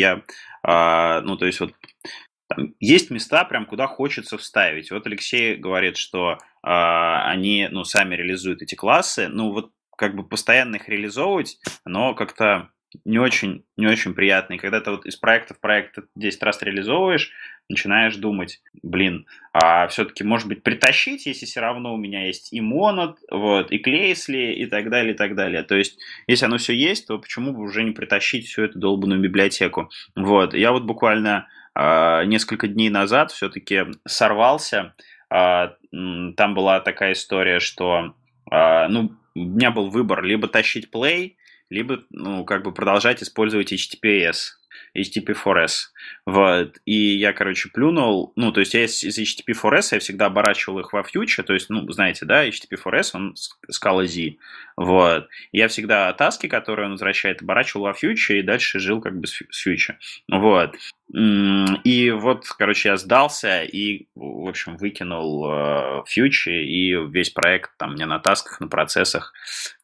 есть места, прям куда хочется вставить. Вот Алексей говорит, что они, сами реализуют эти классы. Постоянно их реализовывать, но как-то не очень приятно. И когда ты вот из проекта в проект 10 раз реализовываешь, начинаешь думать, а все-таки, может быть, притащить, если все равно у меня есть и Monad, вот, и Клейсли, и так далее, и так далее. То есть, если оно все есть, то почему бы уже не притащить всю эту долбанную библиотеку? Вот, я вот буквально несколько дней назад все-таки сорвался. Там была такая история, что, у меня был выбор либо тащить Play, либо, продолжать использовать HTTP4S. Вот. И я, плюнул. То есть я из HTTP4S я всегда оборачивал их во фьюче. То есть, знаете, да, HTTP4S, он Scala Z. Вот. Я всегда таски, которые он возвращает, оборачивал во фьюче и дальше жил с фьюче. Вот. И вот, я сдался и, в общем, выкинул фьюче и весь проект там мне на тасках, на процессах,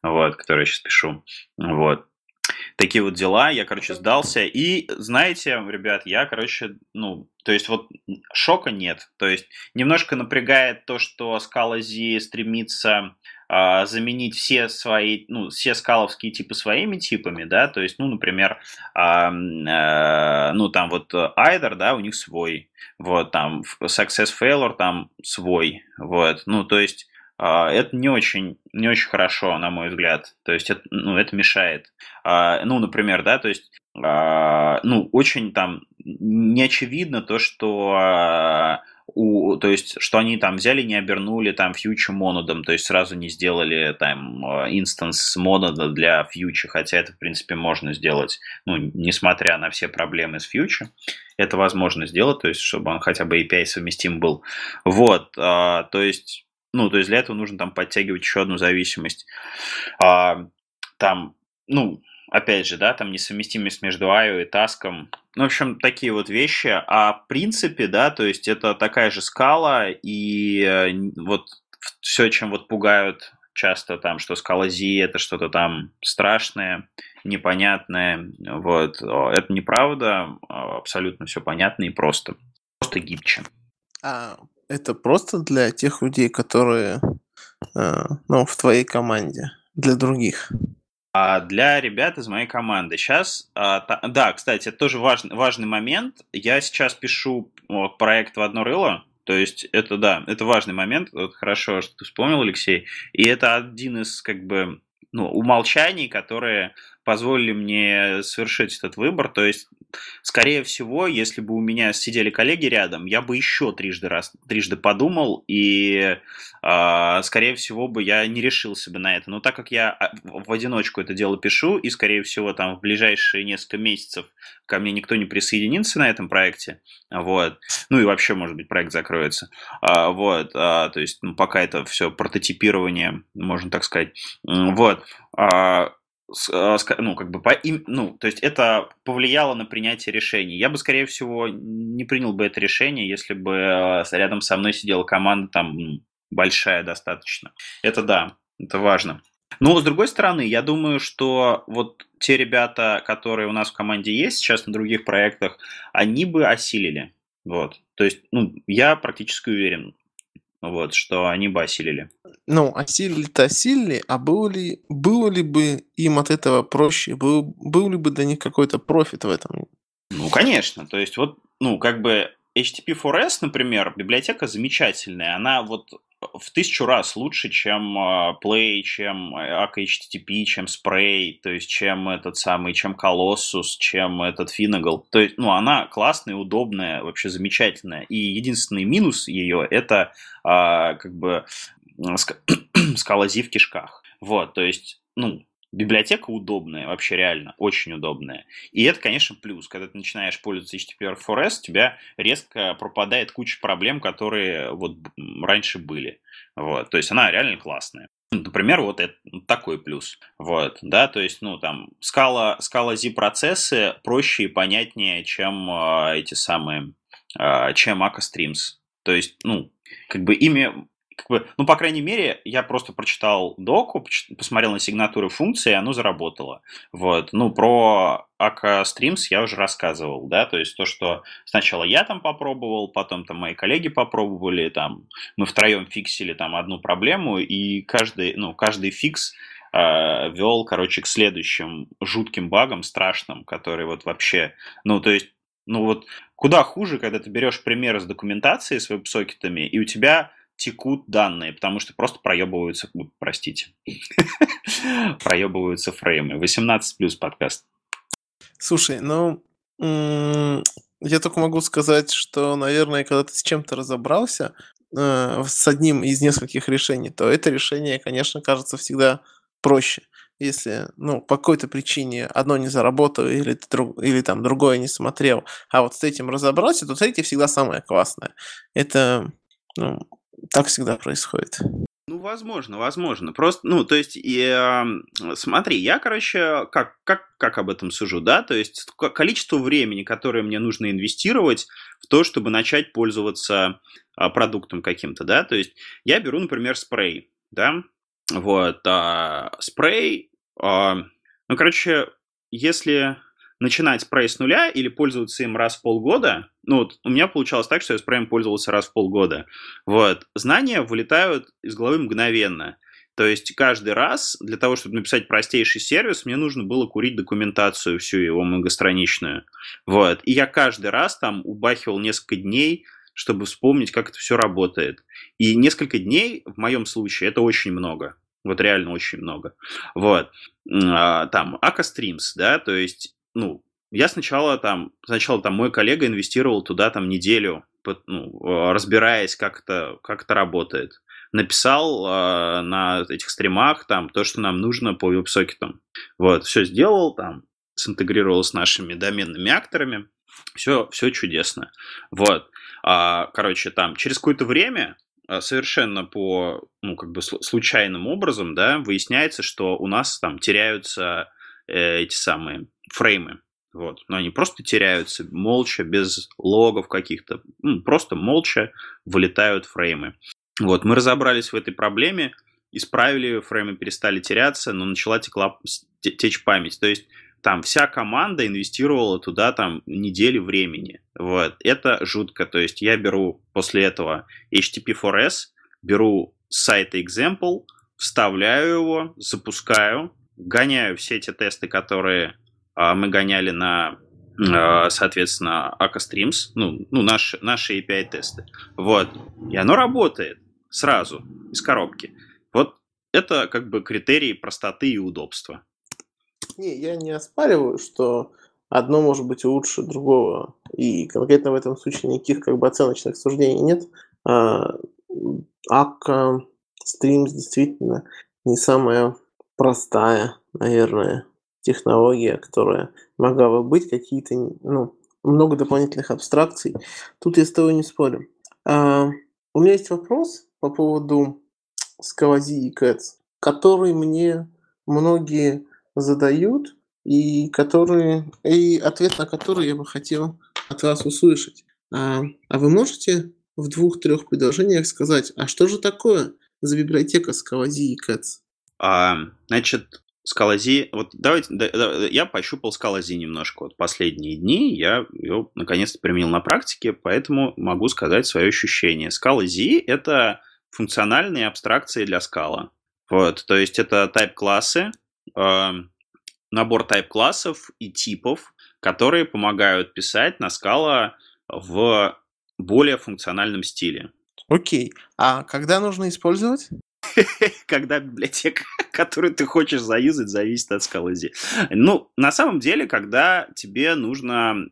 вот, которые я сейчас пишу. Вот. Такие вот дела, я, сдался, и, знаете, ребят, я, то есть вот шока нет, то есть немножко напрягает то, что Scala Z стремится заменить все свои, все скаловские типы своими типами, да, то есть, например, там вот either, да, у них свой, вот, там success failure, там свой, вот, то есть это не очень хорошо, на мой взгляд. То есть, это мешает. Например, да, то есть, очень там неочевидно то, что то есть, что они там взяли, не обернули там фьючер монодом, то есть сразу не сделали там инстанс монода для фьючер, хотя это, в принципе, можно сделать, несмотря на все проблемы с фьючер, это возможно сделать, то есть, чтобы он хотя бы API совместим был. Вот, то есть, то есть для этого нужно там подтягивать еще одну зависимость. Опять же, да, там несовместимость между IO и таском. В общем, такие вот вещи. А в принципе, да, то есть это такая же скала, и вот все, чем вот пугают часто там, что Scala Z это что-то там страшное, непонятное, вот, это неправда, абсолютно все понятно и просто. Просто гибче. Это просто для тех людей, которые в твоей команде, для других? Для ребят из моей команды. Сейчас, да, кстати, это тоже важный момент. Я сейчас пишу проект в одно рыло, то есть это, да, это важный момент. Вот хорошо, что ты вспомнил, Алексей. И это один из, умолчаний, которые позволили мне совершить этот выбор. То есть, скорее всего, если бы у меня сидели коллеги рядом, я бы еще трижды подумал, и, скорее всего, бы я не решился бы на это. Но так как я в одиночку это дело пишу, и, скорее всего, там в ближайшие несколько месяцев ко мне никто не присоединится на этом проекте, вот, и вообще, может быть, проект закроется, вот, то есть, пока это все прототипирование, можно так сказать, вот, то есть это повлияло на принятие решений. Я бы, скорее всего, не принял бы это решение, если бы рядом со мной сидела команда там большая достаточно. Это да, это важно. Но, с другой стороны, я думаю, что вот те ребята, которые у нас в команде есть сейчас на других проектах, они бы осилили. Вот. То есть, я практически уверен, вот, что они бы осилили. Осилили-то осилили, а было ли бы им от этого проще? Был ли бы для них какой-то профит в этом? Конечно. То есть, вот, HTTP4S, например, библиотека замечательная. Она вот в 1000 раз лучше, чем Play, чем Akka HTTP, чем Spray, то есть, чем этот самый, чем Colossus, чем этот Finagle. То есть, она классная, удобная, вообще замечательная. И единственный минус ее – это Scala Z в кишках. Вот, то есть, библиотека удобная, вообще реально, очень удобная. И это, конечно, плюс. Когда ты начинаешь пользоваться HTTP4S, у тебя резко пропадает куча проблем, которые вот раньше были. Вот, то есть она реально классная. Например, вот это такой плюс. Вот, да, то есть, Scala Z процессы проще и понятнее, чем чем Akka Streams. То есть, ими... по крайней мере, я просто прочитал доку, посмотрел на сигнатуры функции, и оно заработало. Вот. Про Akka Streams я уже рассказывал, да, то есть то, что сначала я там попробовал, потом там мои коллеги попробовали, там мы втроем фиксили там одну проблему, и каждый фикс вел, короче, к следующим жутким багам, страшным, которые вот вообще, ну, то есть, ну, вот куда хуже, когда ты берешь примеры с документацией, с веб-сокетами, и у тебя текут данные, потому что просто проебываются, простите, проебываются фреймы. 18+ подкаст. Слушай, ну, я только могу сказать, что, наверное, когда ты с чем-то разобрался, с одним из нескольких решений, то это решение, конечно, кажется всегда проще. Если, ну, по какой-то причине одно не заработало или там другое не смотрел, а вот с этим разобрался, то третье всегда самое классное. Это, ну, так всегда происходит. Ну, возможно. Просто, ну, то есть, смотри, я, короче, как об этом сужу, да, то есть количество времени, которое мне нужно инвестировать в то, чтобы начать пользоваться продуктом каким-то, да, то есть я беру, например, Spray, да, вот, Spray, ну, короче, если начинать Spray с нуля или пользоваться им раз в полгода, ну, вот у меня получалось так, что я Spray пользовался раз в полгода, вот, знания вылетают из головы мгновенно, то есть каждый раз для того, чтобы написать простейший сервис, мне нужно было курить документацию всю его многостраничную, вот, и я каждый раз там убахивал несколько дней, чтобы вспомнить, как это все работает. И несколько дней, в моем случае, это очень много. Вот реально очень много. Вот. Там, Akka Streams, да, то есть, ну, я сначала там мой коллега инвестировал туда там неделю, ну, разбираясь, как это работает. Написал на этих стримах там то, что нам нужно по веб-сокетам. Вот, все сделал там, синтегрировал с нашими доменными акторами. Все чудесно. Вот. Короче, там через какое-то время совершенно по, ну, как бы случайным образом, да, выясняется, что у нас там теряются эти самые фреймы. Вот. Но они просто теряются молча, без логов каких-то. Ну, просто молча вылетают фреймы. Вот. Мы разобрались в этой проблеме, исправили, фреймы перестали теряться, но начала течь память. То есть там вся команда инвестировала туда там недели времени. Вот. Это жутко. То есть я беру после этого HTTP4S, беру с сайта example, вставляю его, запускаю, гоняю все эти тесты, которые мы гоняли на, соответственно, Akka Streams, ну наши API-тесты. Вот. И оно работает сразу из коробки. Вот это как бы критерии простоты и удобства. Не, я не оспариваю, что одно может быть лучше другого, и конкретно в этом случае никаких как бы оценочных суждений нет. Akka Streams действительно не самая простая, наверное, технология, которая могла бы быть, какие-то, ну, много дополнительных абстракций. Тут я с тобой не спорю. У меня есть вопрос по поводу Scalaz Cats, который мне многие задают, и ответ на который я бы хотел от вас услышать. А вы можете в 2-3 предложениях сказать, а что же такое за библиотека Scalaz Cats? Значит, Scalaz... Вот давайте... я пощупал Scalaz немножко. Вот последние дни я ее наконец-то применил на практике, поэтому могу сказать свое ощущение. Scalaz — это функциональные абстракции для Scala. Вот, то есть это тайп-классы, набор тайп-классов и типов, которые помогают писать на Scala в более функциональном стиле. Окей. А когда нужно использовать? Когда библиотека, которую ты хочешь заюзать, зависит от Scalaz. Ну, на самом деле, когда тебе нужно ну,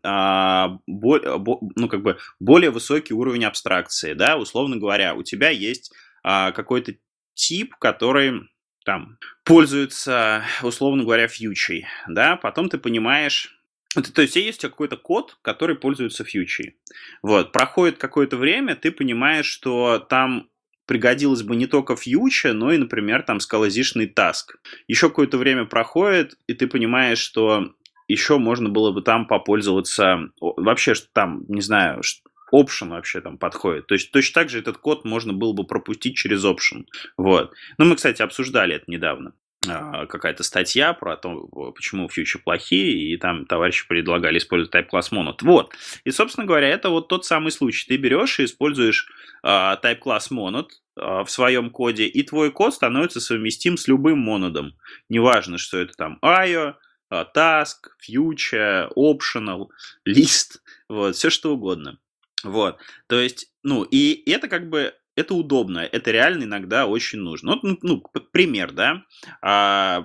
как бы более высокий уровень абстракции, да, условно говоря, у тебя есть какой-то тип, который там пользуется, условно говоря, фьючей, да, потом ты понимаешь, то есть есть у тебя какой-то код, который пользуется фьючей, вот, проходит какое-то время, ты понимаешь, что там пригодилась бы не только фьюча, но и, например, там скалазишный таск, еще какое-то время проходит, и ты понимаешь, что еще можно было бы там попользоваться, вообще, что там, не знаю, что Option вообще там подходит. То есть точно так же этот код можно было бы пропустить через Option. Вот. Ну, мы, кстати, обсуждали это недавно. Какая-то статья про то, почему фьючи плохие, и там товарищи предлагали использовать type-класс mono. Вот. И, собственно говоря, это вот тот самый случай. Ты берешь и используешь type-класс mono, в своем коде, и твой код становится совместим с любым монодом. Неважно, что это там IO, Task, Future, Optional, List, вот, все что угодно. Вот, то есть, ну, и это как бы, это удобно, это реально иногда очень нужно. Вот, ну, пример, да.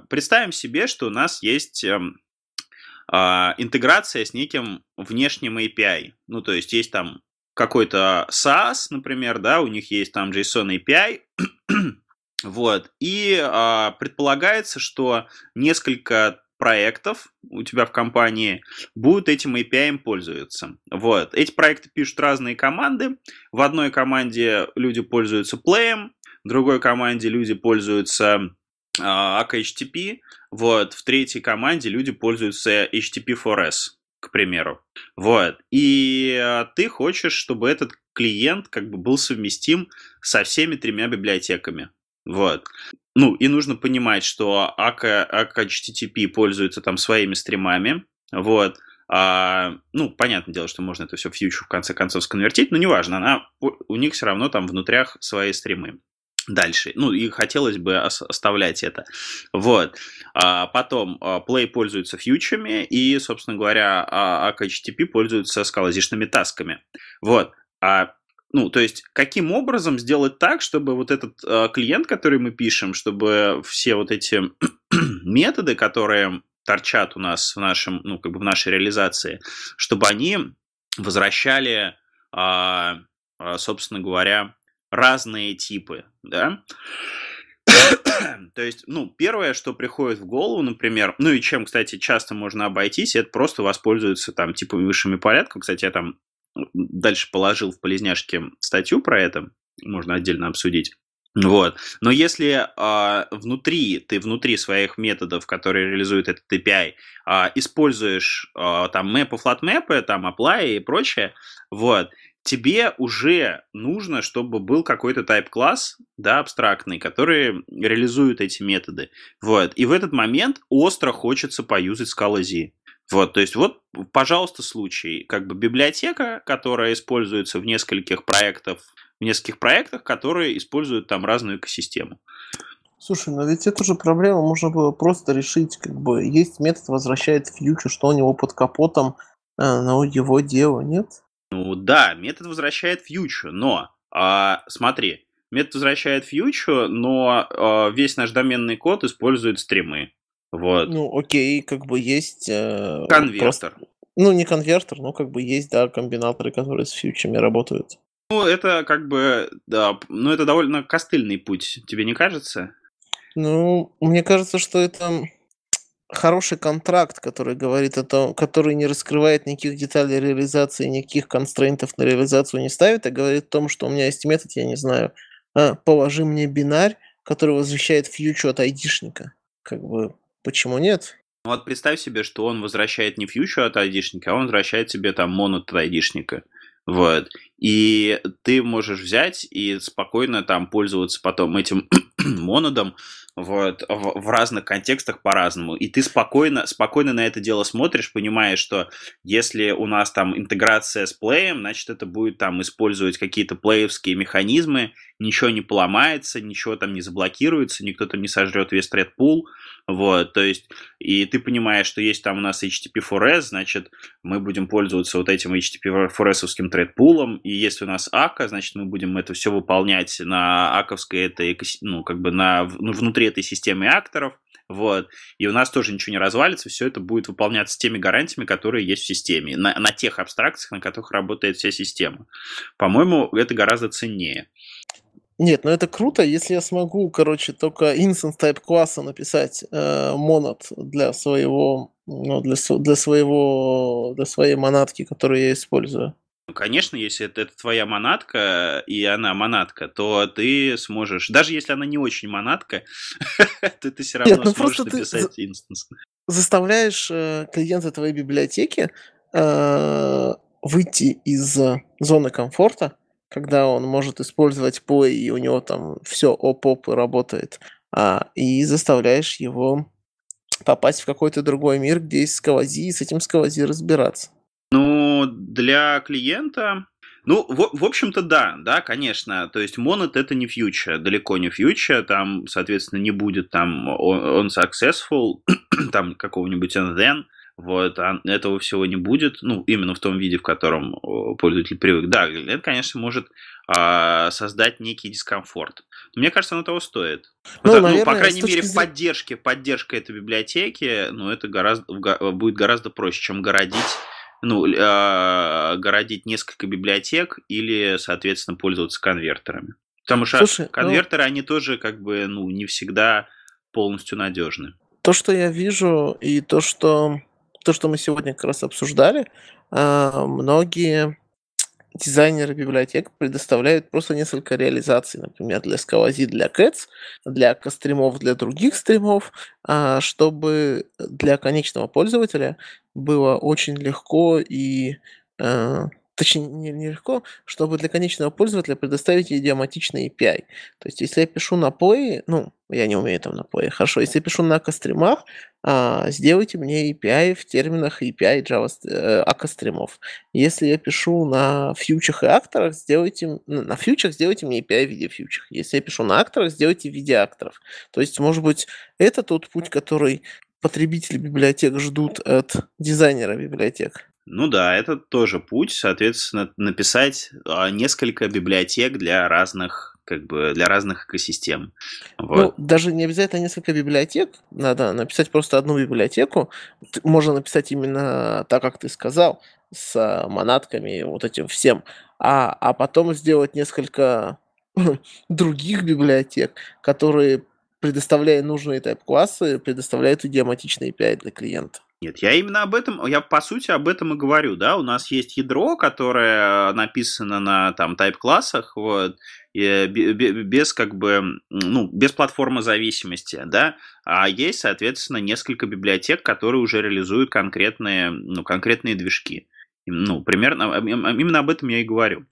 Представим себе, что у нас есть интеграция с неким внешним API. Ну, то есть, есть там какой-то SaaS, например, да, у них есть там JSON API, вот, и предполагается, что несколько проектов у тебя в компании будут этим API пользоваться. Вот. Эти проекты пишут разные команды. В одной команде люди пользуются Play, в другой команде люди пользуются Akka HTTP, вот. В третьей команде люди пользуются HTTP4S, к примеру. Вот. И ты хочешь, чтобы этот клиент как бы был совместим со всеми тремя библиотеками. Вот. Ну, и нужно понимать, что Akka HTTP пользуется там своими стримами, вот. Ну, понятное дело, что можно это все в фьючер в конце концов сконвертить, но неважно, у них все равно там внутрях свои стримы. Дальше. Ну, и хотелось бы оставлять это. Вот. Потом Play пользуется фьючерами, и, собственно говоря, Akka HTTP пользуется скалазишными тасками. Вот. Ну, то есть, каким образом сделать так, чтобы вот этот клиент, который мы пишем, чтобы все вот эти методы, которые торчат у нас в нашем, ну, как бы в нашей реализации, чтобы они возвращали, собственно говоря, разные типы, да? То есть, ну, первое, что приходит в голову, например, ну и чем, кстати, часто можно обойтись, это просто воспользоваться там типами высшими порядка. Кстати, я там дальше положил в полезняшке статью про это, можно отдельно обсудить. Вот. Но если внутри своих методов, которые реализует этот API, используешь там map, flatmap, там apply и прочее, вот, тебе уже нужно, чтобы был какой-то type-класс, да, абстрактный, который реализует эти методы. Вот. И в этот момент остро хочется поюзать Scala-Z. Вот, то есть, вот, пожалуйста, случай, как бы библиотека, которая используется в нескольких проектах, которые используют там разную экосистему. Слушай, но ведь эту же проблему можно было просто решить, как бы, есть метод возвращает фьючер, что у него под капотом, но его дело, нет? Ну да, метод возвращает фьючер, но, смотри, метод возвращает фьючер, но весь наш доменный код использует стримы. Вот. Ну, окей, как бы есть... конвертер. Просто, ну, не конвертер, но как бы есть, да, комбинаторы, которые с фьючерами работают. Ну, это как бы, да, ну, это довольно костыльный путь, тебе не кажется? Ну, мне кажется, что это хороший контракт, который говорит о том, который не раскрывает никаких деталей реализации, никаких констрейнтов на реализацию не ставит, а говорит о том, что у меня есть метод, я не знаю, положи мне бинарь, который возвращает фьючер от айдишника. Как бы... Почему нет? Вот представь себе, что он возвращает не фьючер от айдишника, а он возвращает себе там моно от айдишника. Вот. И ты можешь взять и спокойно там пользоваться потом этим монодом, вот, в разных контекстах по-разному. И ты спокойно на это дело смотришь, понимаешь, что если у нас там интеграция с плеем, значит, это будет там использовать какие-то плеевские механизмы, ничего не поломается, ничего там не заблокируется, никто там не сожрет весь thread-пул. Вот, то есть, и ты понимаешь, что есть там у нас HTTP4S, значит, мы будем пользоваться вот этим HTTP4S-овским thread-пулом, и если у нас Akka, значит, мы будем это все выполнять на акковской этой, ну, как бы внутри этой системы акторов, вот, и у нас тоже ничего не развалится, все это будет выполняться теми гарантиями, которые есть в системе, на тех абстракциях, на которых работает вся система. По-моему, это гораздо ценнее. Нет, ну это круто, если я смогу, короче, только instance type класса написать монад для своего, ну, для своей монадки, которую я использую. Ну, конечно, если это твоя монадка, и она монадка, то ты сможешь, даже если она не очень монадка, то ты все равно сможешь написать инстанс. Заставляешь клиента твоей библиотеки выйти из зоны комфорта, когда он может использовать Play, и у него там все оп-оп работает, и заставляешь его попасть в какой-то другой мир, где есть Scala-Z, и с этим Scala-Z разбираться. Ну, для клиента Ну, в общем-то, да, конечно. То есть Monet — это не фьючер, далеко не фьючер. Там, соответственно, не будет там on successful, там какого-нибудь and then. Вот, этого всего не будет, ну, именно в том виде, в котором пользователь привык. Да, это, конечно, может создать некий дискомфорт. Мне кажется, оно того стоит. Ну, вот, наверное, ну по крайней мере, поддержка этой библиотеки, ну, это будет гораздо проще, чем городить несколько библиотек или, соответственно, пользоваться конвертерами. Потому что конвертеры, они тоже, как бы, ну, не всегда полностью надежны. То, что я вижу, и то, что мы сегодня как раз обсуждали, многие дизайнеры библиотек предоставляют просто несколько реализаций, например, для Scalaz, для Cats, для Akka стримов, для других стримов, чтобы для конечного пользователя было очень легко и... Точнее, не легко, чтобы для конечного пользователя предоставить идиоматичный API. То есть, если я пишу на Play, ну, я не умею там на Play, хорошо, если я пишу на Akka стримах, сделайте мне API в терминах API Java Akka стримов. Если я пишу на фьючах и акторах, сделайте мне API в виде фьючах. Если я пишу на акторах, сделайте в виде акторов. То есть, может быть, это тот путь, который потребители библиотек ждут от дизайнера библиотек. Ну да, это тоже путь, соответственно, написать несколько библиотек для разных, как бы, для разных экосистем. Вот. Ну, даже не обязательно несколько библиотек, надо написать просто одну библиотеку. Можно написать именно так, как ты сказал, с монатками, вот этим всем, а потом сделать несколько других библиотек, которые, предоставляя нужные тайп-классы, предоставляют идиоматичные API для клиента. Нет, я именно об этом, я по сути об этом и говорю, да, у нас есть ядро, которое написано на там тайп-классах, вот, без как бы, ну, без платформы зависимости, да, а есть, соответственно, несколько библиотек, которые уже реализуют конкретные движки, ну, примерно, именно об этом я и говорю.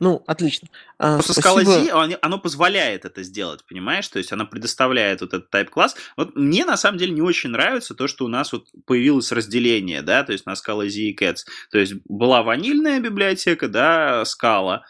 Ну, отлично. Просто Scalaz, оно позволяет это сделать, понимаешь? То есть, она предоставляет вот этот тайп-класс. Вот мне, на самом деле, не очень нравится то, что у нас вот появилось разделение, да, то есть, на Scalaz и Cats. То есть, была ванильная библиотека, да, Scala,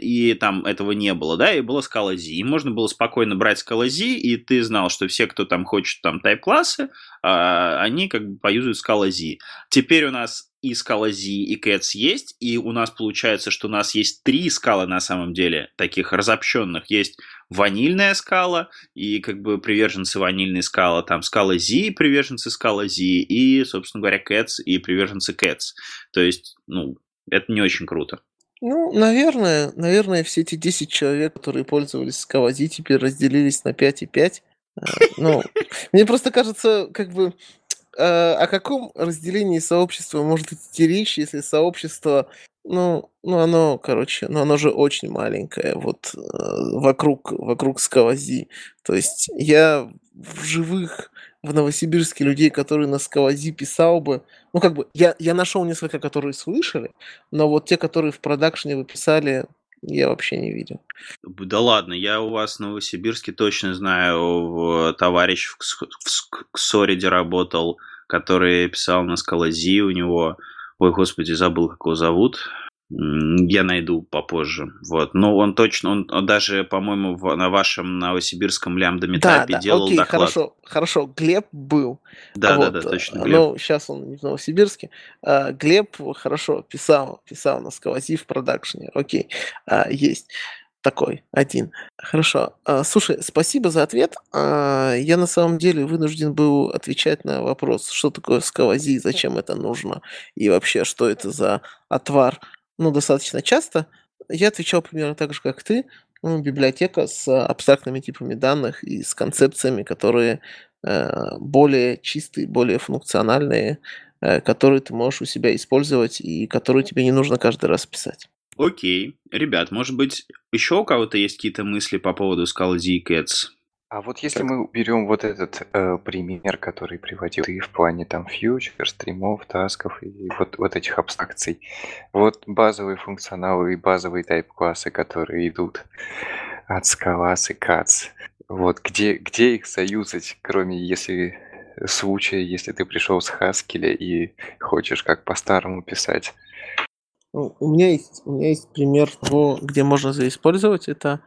и там этого не было, да, и было Scalaz. И можно было спокойно брать Scalaz, и ты знал, что все, кто там хочет там тайп-классы, они как бы поюзают Scalaz. Теперь у нас и Scalaz, и Cats есть, и у нас получается, что у нас есть три скалы на самом деле, таких разобщенных. Есть ванильная скала, и как бы приверженцы ванильной скалы, там Scalaz, приверженцы Scalaz, и, собственно говоря, Cats, и приверженцы Cats. То есть, ну, это не очень круто. Ну, наверное, все эти 10 человек, которые пользовались Scalaz, теперь разделились на 5 и 5. Ну, мне просто кажется, как бы... О каком разделении сообщества может идти речь, если сообщество, оно же очень маленькое, вот вокруг Scalaz. То есть я в живых в Новосибирске людей, которые на Scalaz писал бы, ну как бы, я нашел несколько, которые слышали, но вот те, которые в продакшне вы писали, я вообще не видел. Да ладно, я у вас в Новосибирске точно знаю, товарищ в Ксориде работал, который писал на Scalaz, у него... Ой, господи, забыл, как его зовут. Я найду попозже. Вот. Но он точно, он даже, по-моему, на вашем новосибирском лямбда-метапе делал доклад. Да, окей, хорошо. Глеб был. Да, вот. Да, точно, Глеб. Ну, сейчас он не в Новосибирске. Глеб, хорошо, писал на Scalaz в продакшене. Окей, есть такой, один. Хорошо. Слушай, спасибо за ответ. Я на самом деле вынужден был отвечать на вопрос, что такое Scalaz, зачем это нужно, и вообще, что это за отвар. Ну, достаточно часто. Я отвечал примерно так же, как ты. Ну, библиотека с абстрактными типами данных и с концепциями, которые более чистые, более функциональные, которые ты можешь у себя использовать и которые тебе не нужно каждый раз писать. Окей. Ребят, может быть, еще у кого-то есть какие-то мысли по поводу Scalaz и Cats? А вот если так. Мы уберем вот этот пример, который приводил ты в плане там фьючер, стримов, тасков и вот этих абстракций, вот базовые функционалы и базовые тайп-классы, которые идут от Scalaz и Cats, вот где их союзать, кроме если случая, если ты пришел с Haskell и хочешь как по-старому писать? У меня есть пример того, где можно заиспользовать. Это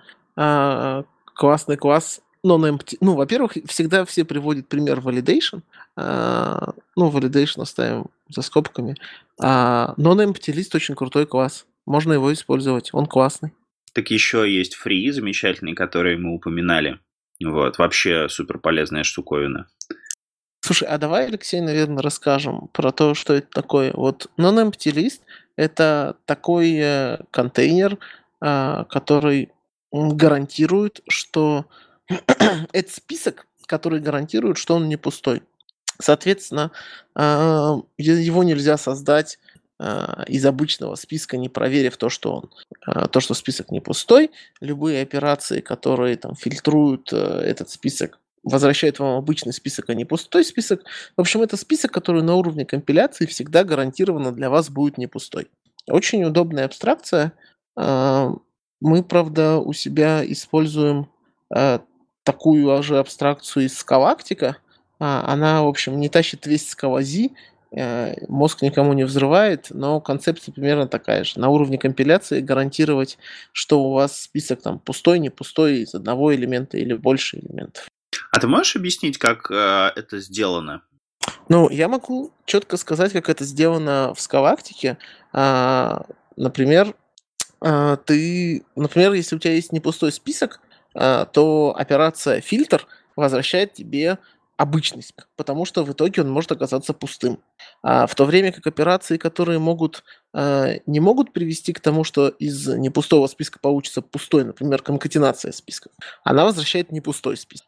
классный класс non-empty. Ну, во-первых, всегда все приводят пример validation. Validation оставим за скобками. Non-empty list очень крутой класс. Можно его использовать. Он классный. Так еще есть free замечательные, которые мы упоминали. Вот, вообще супер полезная штуковина. Слушай, а давай, Алексей, наверное, расскажем про то, что это такое. Вот non-empty list – это такой контейнер, который гарантирует, что… это список, который гарантирует, что он не пустой. Соответственно, его нельзя создать из обычного списка, не проверив то, что список не пустой. Любые операции, которые там фильтруют этот список, возвращает вам обычный список, а не пустой список. В общем, это список, который на уровне компиляции всегда гарантированно для вас будет не пустой. Очень удобная абстракция. Мы, правда, у себя используем такую же абстракцию из Scalactica. Она, в общем, не тащит весь Scalazi, мозг никому не взрывает, но концепция примерно такая же. На уровне компиляции гарантировать, что у вас список там пустой, не пустой, из одного элемента или больше элементов. А ты можешь объяснить, как это сделано? Я могу четко сказать, как это сделано в Scalactica. Например, если у тебя есть не пустой список, то операция «фильтр» возвращает тебе обычный список, потому что в итоге он может оказаться пустым. В то время как операции, которые не могут привести к тому, что из непустого списка получится пустой, например, конкатенация списков, она возвращает непустой список.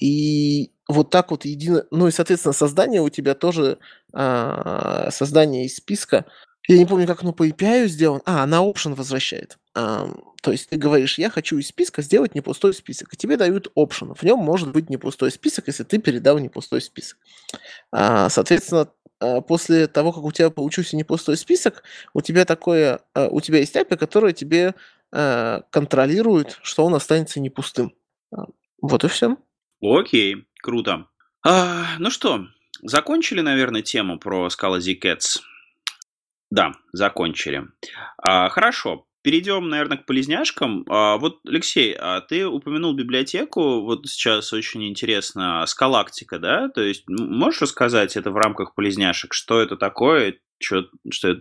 И вот так вот едино... Ну и, соответственно, создание у тебя тоже, создание из списка, я не помню, как оно по API сделано, она option возвращает. То есть ты говоришь, я хочу из списка сделать непустой список, и тебе дают option, в нем может быть непустой список, если ты передал непустой список. Соответственно, после того, как у тебя получился непустой список, у тебя есть API, которая тебе контролирует, что он останется непустым. Вот и все. Окей, круто. Закончили, наверное, тему про Scalaz Cats? Да, закончили. Хорошо. Перейдем, наверное, к полезняшкам. Вот, Алексей, ты упомянул библиотеку, вот сейчас очень интересно, Scalactica, да? То есть можешь рассказать это в рамках полезняшек? Что это такое? Что это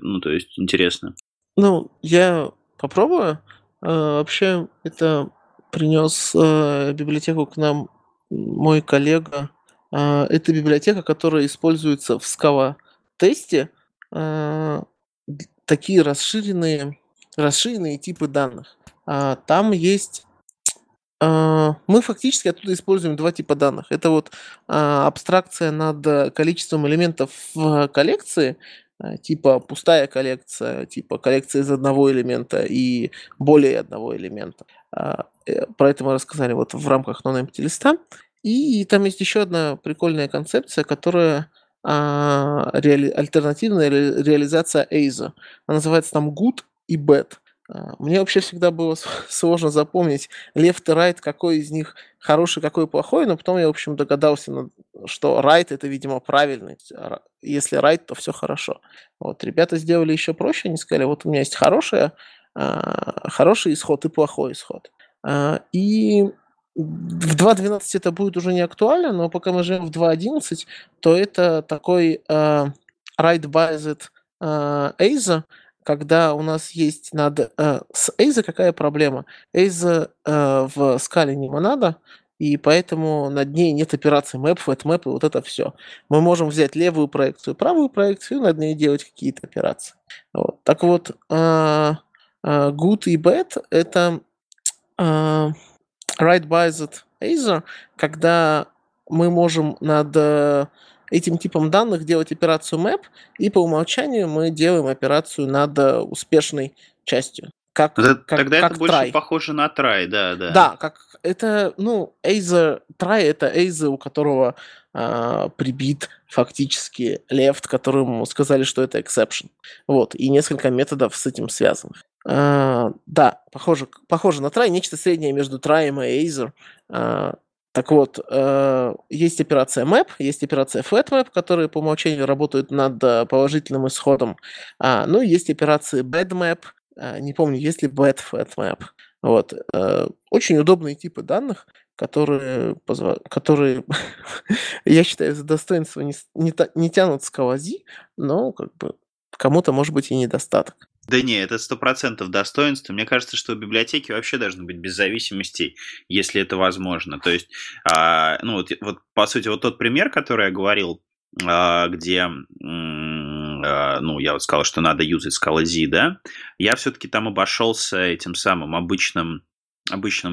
интересно? Я попробую. Вообще, это принес библиотеку к нам мой коллега. Это библиотека, которая используется в ScalaTest. Такие расширенные типы данных. Там есть... Мы фактически оттуда используем два типа данных. Это вот абстракция над количеством элементов в коллекции, типа пустая коллекция, типа коллекция из одного элемента и более одного элемента. Про это мы рассказали вот в рамках non-empty листа. И там есть еще одна прикольная концепция, которая альтернативная реализация ASO. Она называется там good и bad. Мне вообще всегда было сложно запомнить left и right, какой из них хороший, какой плохой, но потом я, в общем, догадался, что right — это, видимо, правильный. Если right, то все хорошо. Вот. Ребята сделали еще проще, они сказали, вот у меня есть хороший исход и плохой исход. И в 2.12 это будет уже не актуально, но пока мы живем в 2.11, то это такой right-biased ASO, когда у нас есть с ASO какая проблема? ASO в скале не монада, и поэтому над ней нет операций map, fatmap и вот это все. Мы можем взять левую проекцию, правую проекцию, и над ней делать какие-то операции. Вот. Так вот, good и bad — это right-biased ASO, когда мы можем над этим типом данных делать операцию map, и по умолчанию мы делаем операцию над успешной частью. Тогда это больше похоже на try, да. Да, как это, ASO, try — это ASO, у которого прибит фактически left, которому сказали, что это exception. Вот, и несколько методов с этим связанных. Да, похоже на try, нечто среднее между try и ASO. Так вот, есть операция map, есть операция fetmap, которые по умолчанию работают над положительным исходом. Ну, есть операции badmap, не помню, есть ли badfetmap. Вот. Очень удобные типы данных, которые я считаю, за достоинство не тянут скалази, но как бы кому-то, может быть, и недостаток. Да не, это 100% достоинство. Мне кажется, что библиотеки вообще должны быть без зависимостей, если это возможно. То есть, ну вот по сути, вот тот пример, который я говорил, где, ну, я вот сказал, что надо юзать Scalaz, да, я все-таки там обошелся этим самым обычным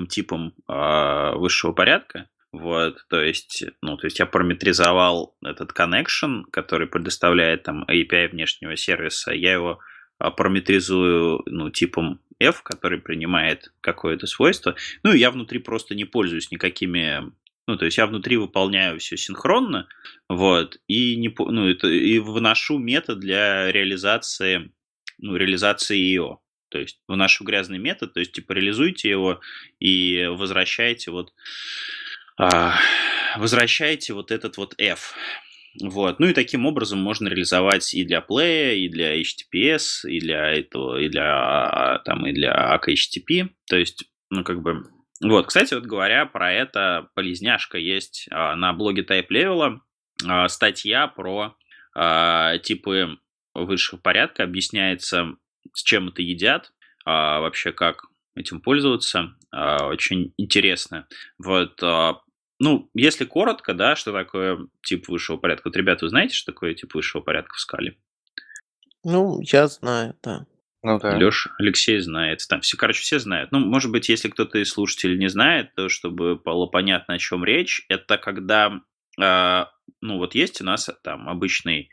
типом высшего порядка. Вот, то есть я параметризовал этот connection, который предоставляет там API внешнего сервиса, я его параметризую, ну, типом F, который принимает какое-то свойство. Ну, и я внутри просто не пользуюсь никакими... Ну, то есть я внутри выполняю все синхронно, вот, и, не, ну, это, и выношу метод для реализации, ну, реализации IO. То есть выношу грязный метод, то есть типа реализуйте его и возвращайте вот этот вот F. Вот. Ну и таким образом можно реализовать и для Play, и для HTTPS, и для этого, и для Akka HTTP. То есть, ну, как бы. Вот, кстати, вот говоря про это, полезняшка есть на блоге Type Level, статья про типы высшего порядка, объясняется, с чем это едят, вообще как этим пользоваться, очень интересно. Вот, ну, если коротко, да, что такое тип высшего порядка? Вот, ребята, вы знаете, что такое тип высшего порядка в скале? Ну, я знаю, да. Ну, да. Леша, Алексей знает. Там все, короче, все знают. Ну, может быть, если кто-то из слушателей не знает, то чтобы было понятно, о чем речь, это когда, ну, вот есть у нас там обычные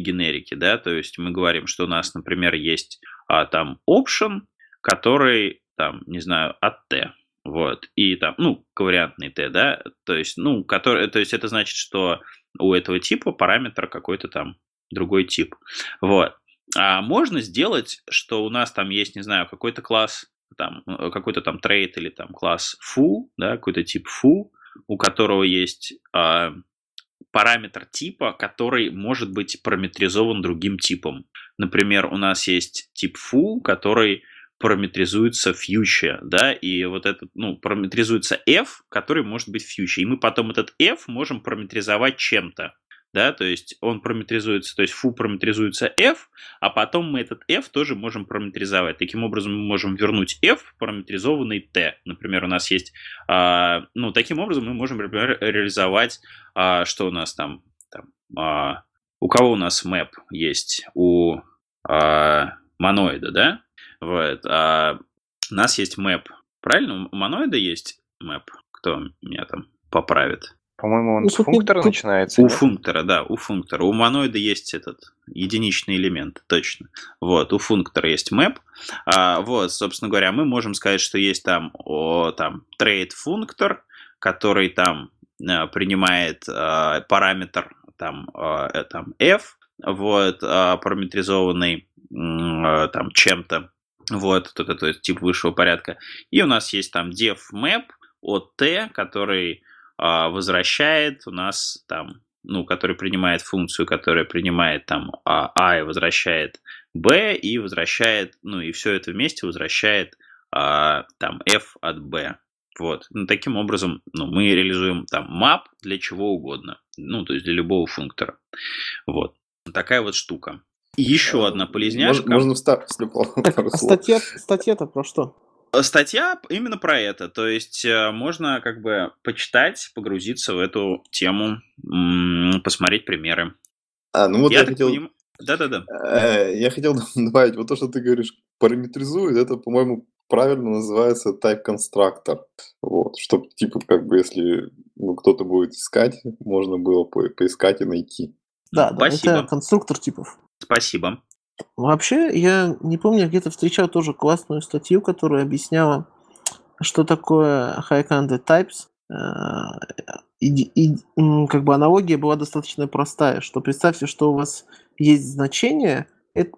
генерики, да, то есть мы говорим, что у нас, например, есть там option, который, там, не знаю, от T, вот, и там, ну, ковариантный T, да, то есть, ну, который, то есть это значит, что у этого типа параметр какой-то там другой тип, вот. А можно сделать, что у нас там есть, не знаю, какой-то класс, там, какой-то там трейд или там класс foo, да, какой-то тип foo, у которого есть параметр типа, который может быть параметризован другим типом. Например, у нас есть тип foo, который параметризуется future, да, и вот этот, ну, параметризуется f, который может быть future, и мы потом этот f можем параметризовать чем-то. Да, то есть он параметризуется, то есть фу параметризуется f, а потом мы этот f тоже можем параметризовать. Таким образом, мы можем вернуть f, параметризованный t. Например, у нас есть, ну, таким образом мы можем, например, реализовать, что у нас там, у кого у нас map есть, у моноида, да? Вот, у нас есть map, правильно? У моноида есть map, кто меня там поправит? По-моему, он с функтора начинается. У функтора, да, у функтора. У моноида есть этот единичный элемент, точно. Вот, у функтора есть map. Вот, собственно говоря, мы можем сказать, что есть там, там трейд-функтор, который там принимает параметр там f, вот, параметризованный там чем-то, вот, то есть тип высшего порядка. И у нас есть там def-map от t, который возвращает у нас там, ну, который принимает функцию, которая принимает там а и возвращает b, и возвращает, ну, и все это вместе возвращает там f от b. Вот. Ну, таким образом, ну, мы реализуем там map для чего угодно, ну, то есть для любого функтора. Вот. Такая вот штука. И еще одна полезняшка. Можно вставить. Статья-то про что? Статья именно про это, то есть можно как бы почитать, погрузиться в эту тему, посмотреть примеры. Ну вот я хотел... Да-да-да. Я хотел добавить, вот то, что ты говоришь, параметризует, это, по-моему, правильно называется type-constructor. Вот, чтобы, типа, как бы, если, ну, кто-то будет искать, можно было поискать и найти. Да, это конструктор типов. Спасибо. Вообще, я не помню, где-то встречал тоже классную статью, которая объясняла, что такое high-handed types. И как бы аналогия была достаточно простая, что представьте, что у вас есть значение,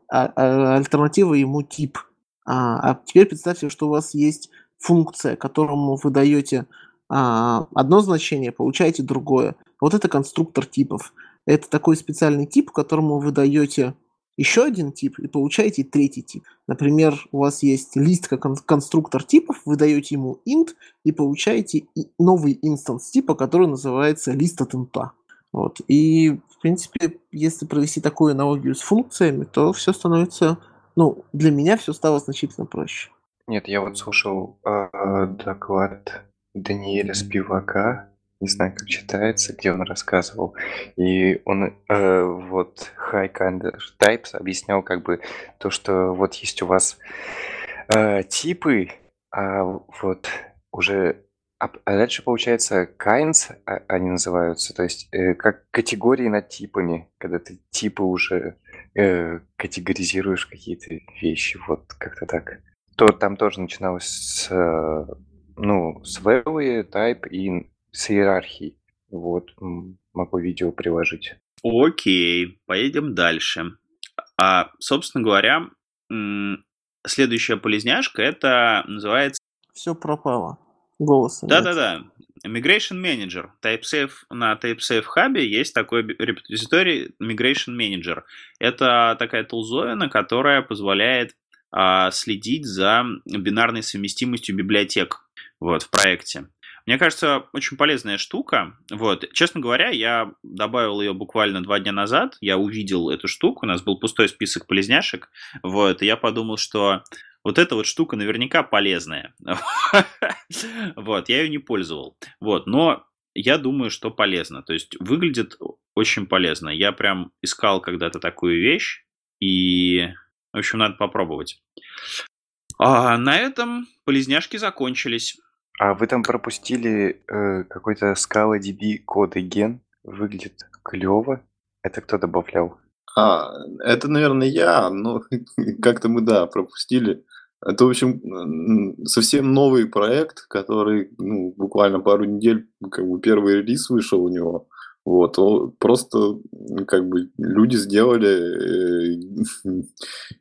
альтернатива ему тип. А теперь представьте, что у вас есть функция, которому вы даете одно значение, получаете другое. Вот это конструктор типов. Это такой специальный тип, которому вы даете еще один тип и получаете третий тип. Например, у вас есть лист как конструктор типов, вы даете ему int и получаете новый инстанс типа, который называется лист от инта. Вот. И, в принципе, если провести такую аналогию с функциями, то все становится... Ну, для меня все стало значительно проще. Нет, я вот слушал доклад Даниэля Спивака, не знаю, как читается, где он рассказывал, и он вот high kind types объяснял как бы то, что вот есть у вас типы, а вот уже а дальше получается kinds они называются, то есть как категории над типами, когда ты типы уже категоризируешь какие-то вещи, вот как-то так. То там тоже начиналось с с value, type и с иерархией. Вот, могу видео приложить. Окей, поедем дальше. А, собственно говоря, следующая полезняшка, это называется... Все пропало. Голосом. Да-да-да. Migration Manager. TypeSafe, на TypeSafe Hub есть такой репозиторий Migration Manager. Это такая тулзовина, которая позволяет следить за бинарной совместимостью библиотек вот, в проекте. Мне кажется, очень полезная штука. Вот. Честно говоря, я добавил ее буквально 2 дня назад. Я увидел эту штуку. У нас был пустой список полезняшек. Вот. И я подумал, что вот эта вот штука наверняка полезная. Вот. Я ее не пользовал. Вот. Но я думаю, что полезно. То есть выглядит очень полезно. Я прям искал когда-то такую вещь. И, в общем, надо попробовать. А на этом полезняшки закончились. А вы там пропустили какой-то ScalaDB кодеген? Выглядит клево. Это кто добавлял? Это, наверное, я, но как-то мы, да, пропустили. Это, в общем, совсем новый проект, который буквально пару недель, как бы первый релиз вышел у него. Вот, просто как бы люди сделали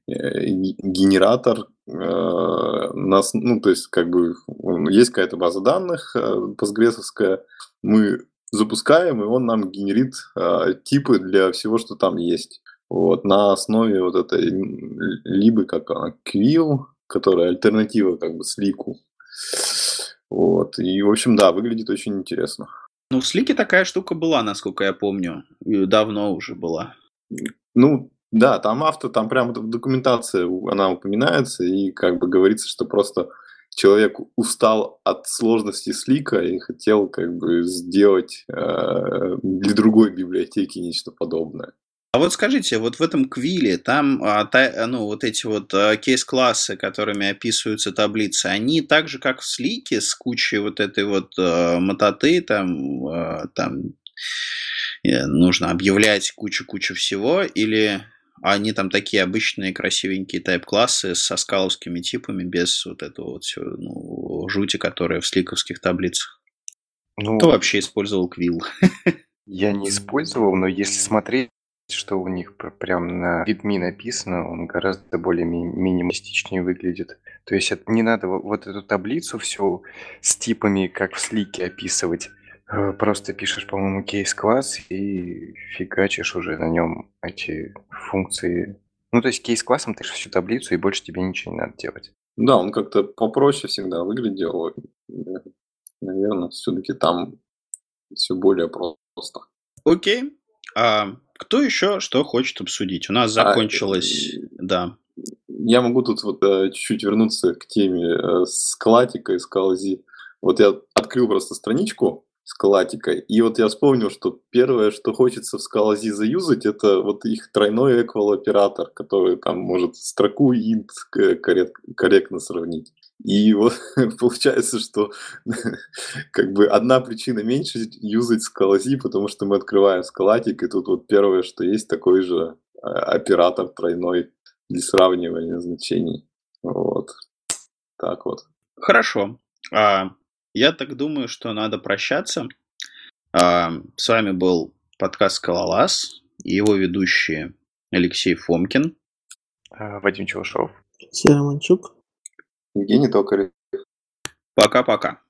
генератор. То есть, как бы есть какая-то база данных постгресовская, мы запускаем, и он нам генерит типы для всего, что там есть. Вот, на основе вот этой либо как Quill, которая альтернатива как бы Slick'у. Вот, и, в общем, да, выглядит очень интересно. Ну, в Slick'е такая штука была, насколько я помню. И давно уже была. Ну, да, там там прямо в документации она упоминается, и как бы говорится, что просто человек устал от сложности Slick'а и хотел как бы сделать для другой библиотеки нечто подобное. А вот скажите, вот в этом Quill'е, там вот эти вот кейс-классы, которыми описываются таблицы, они так же, как в Slick'е, с кучей вот этой вот мототы, там нужно объявлять кучу-кучу всего, или они там такие обычные красивенькие тайп-классы со скаловскими типами, без вот этого вот всего, жути, которая в Slick'овских таблицах? Кто вообще использовал Quill? Я не использовал, но если смотреть, что у них прям на видми написано, он гораздо более минималистичнее выглядит. То есть не надо вот эту таблицу всю с типами, как в Slick'е, описывать. Просто пишешь, по-моему, кейс-класс и фигачишь уже на нем эти функции. То есть кейс-классом ты всю таблицу, и больше тебе ничего не надо делать. Да, он как-то попроще всегда выглядел. Наверное, все-таки там все более просто. Окей. Кто еще что хочет обсудить? У нас закончилось... Да. Я могу тут вот чуть-чуть вернуться к теме скалатика и скалази. Вот я открыл просто страничку скалатика, и вот я вспомнил, что первое, что хочется в скалази заюзать, это вот их тройной эквал-оператор, который там может строку и int корректно сравнить. И вот получается, что как бы одна причина меньше юзать скалази, потому что мы открываем скалатик, и тут вот первое, что есть, такой же оператор тройной для сравнивания значений. Вот. Так вот. Хорошо. Я так думаю, что надо прощаться. С вами был подкаст «Скалолаз» и его ведущие Алексей Фомкин, Вадим Челышов, Серый Манчук, Евгений Токарев. Пока-пока.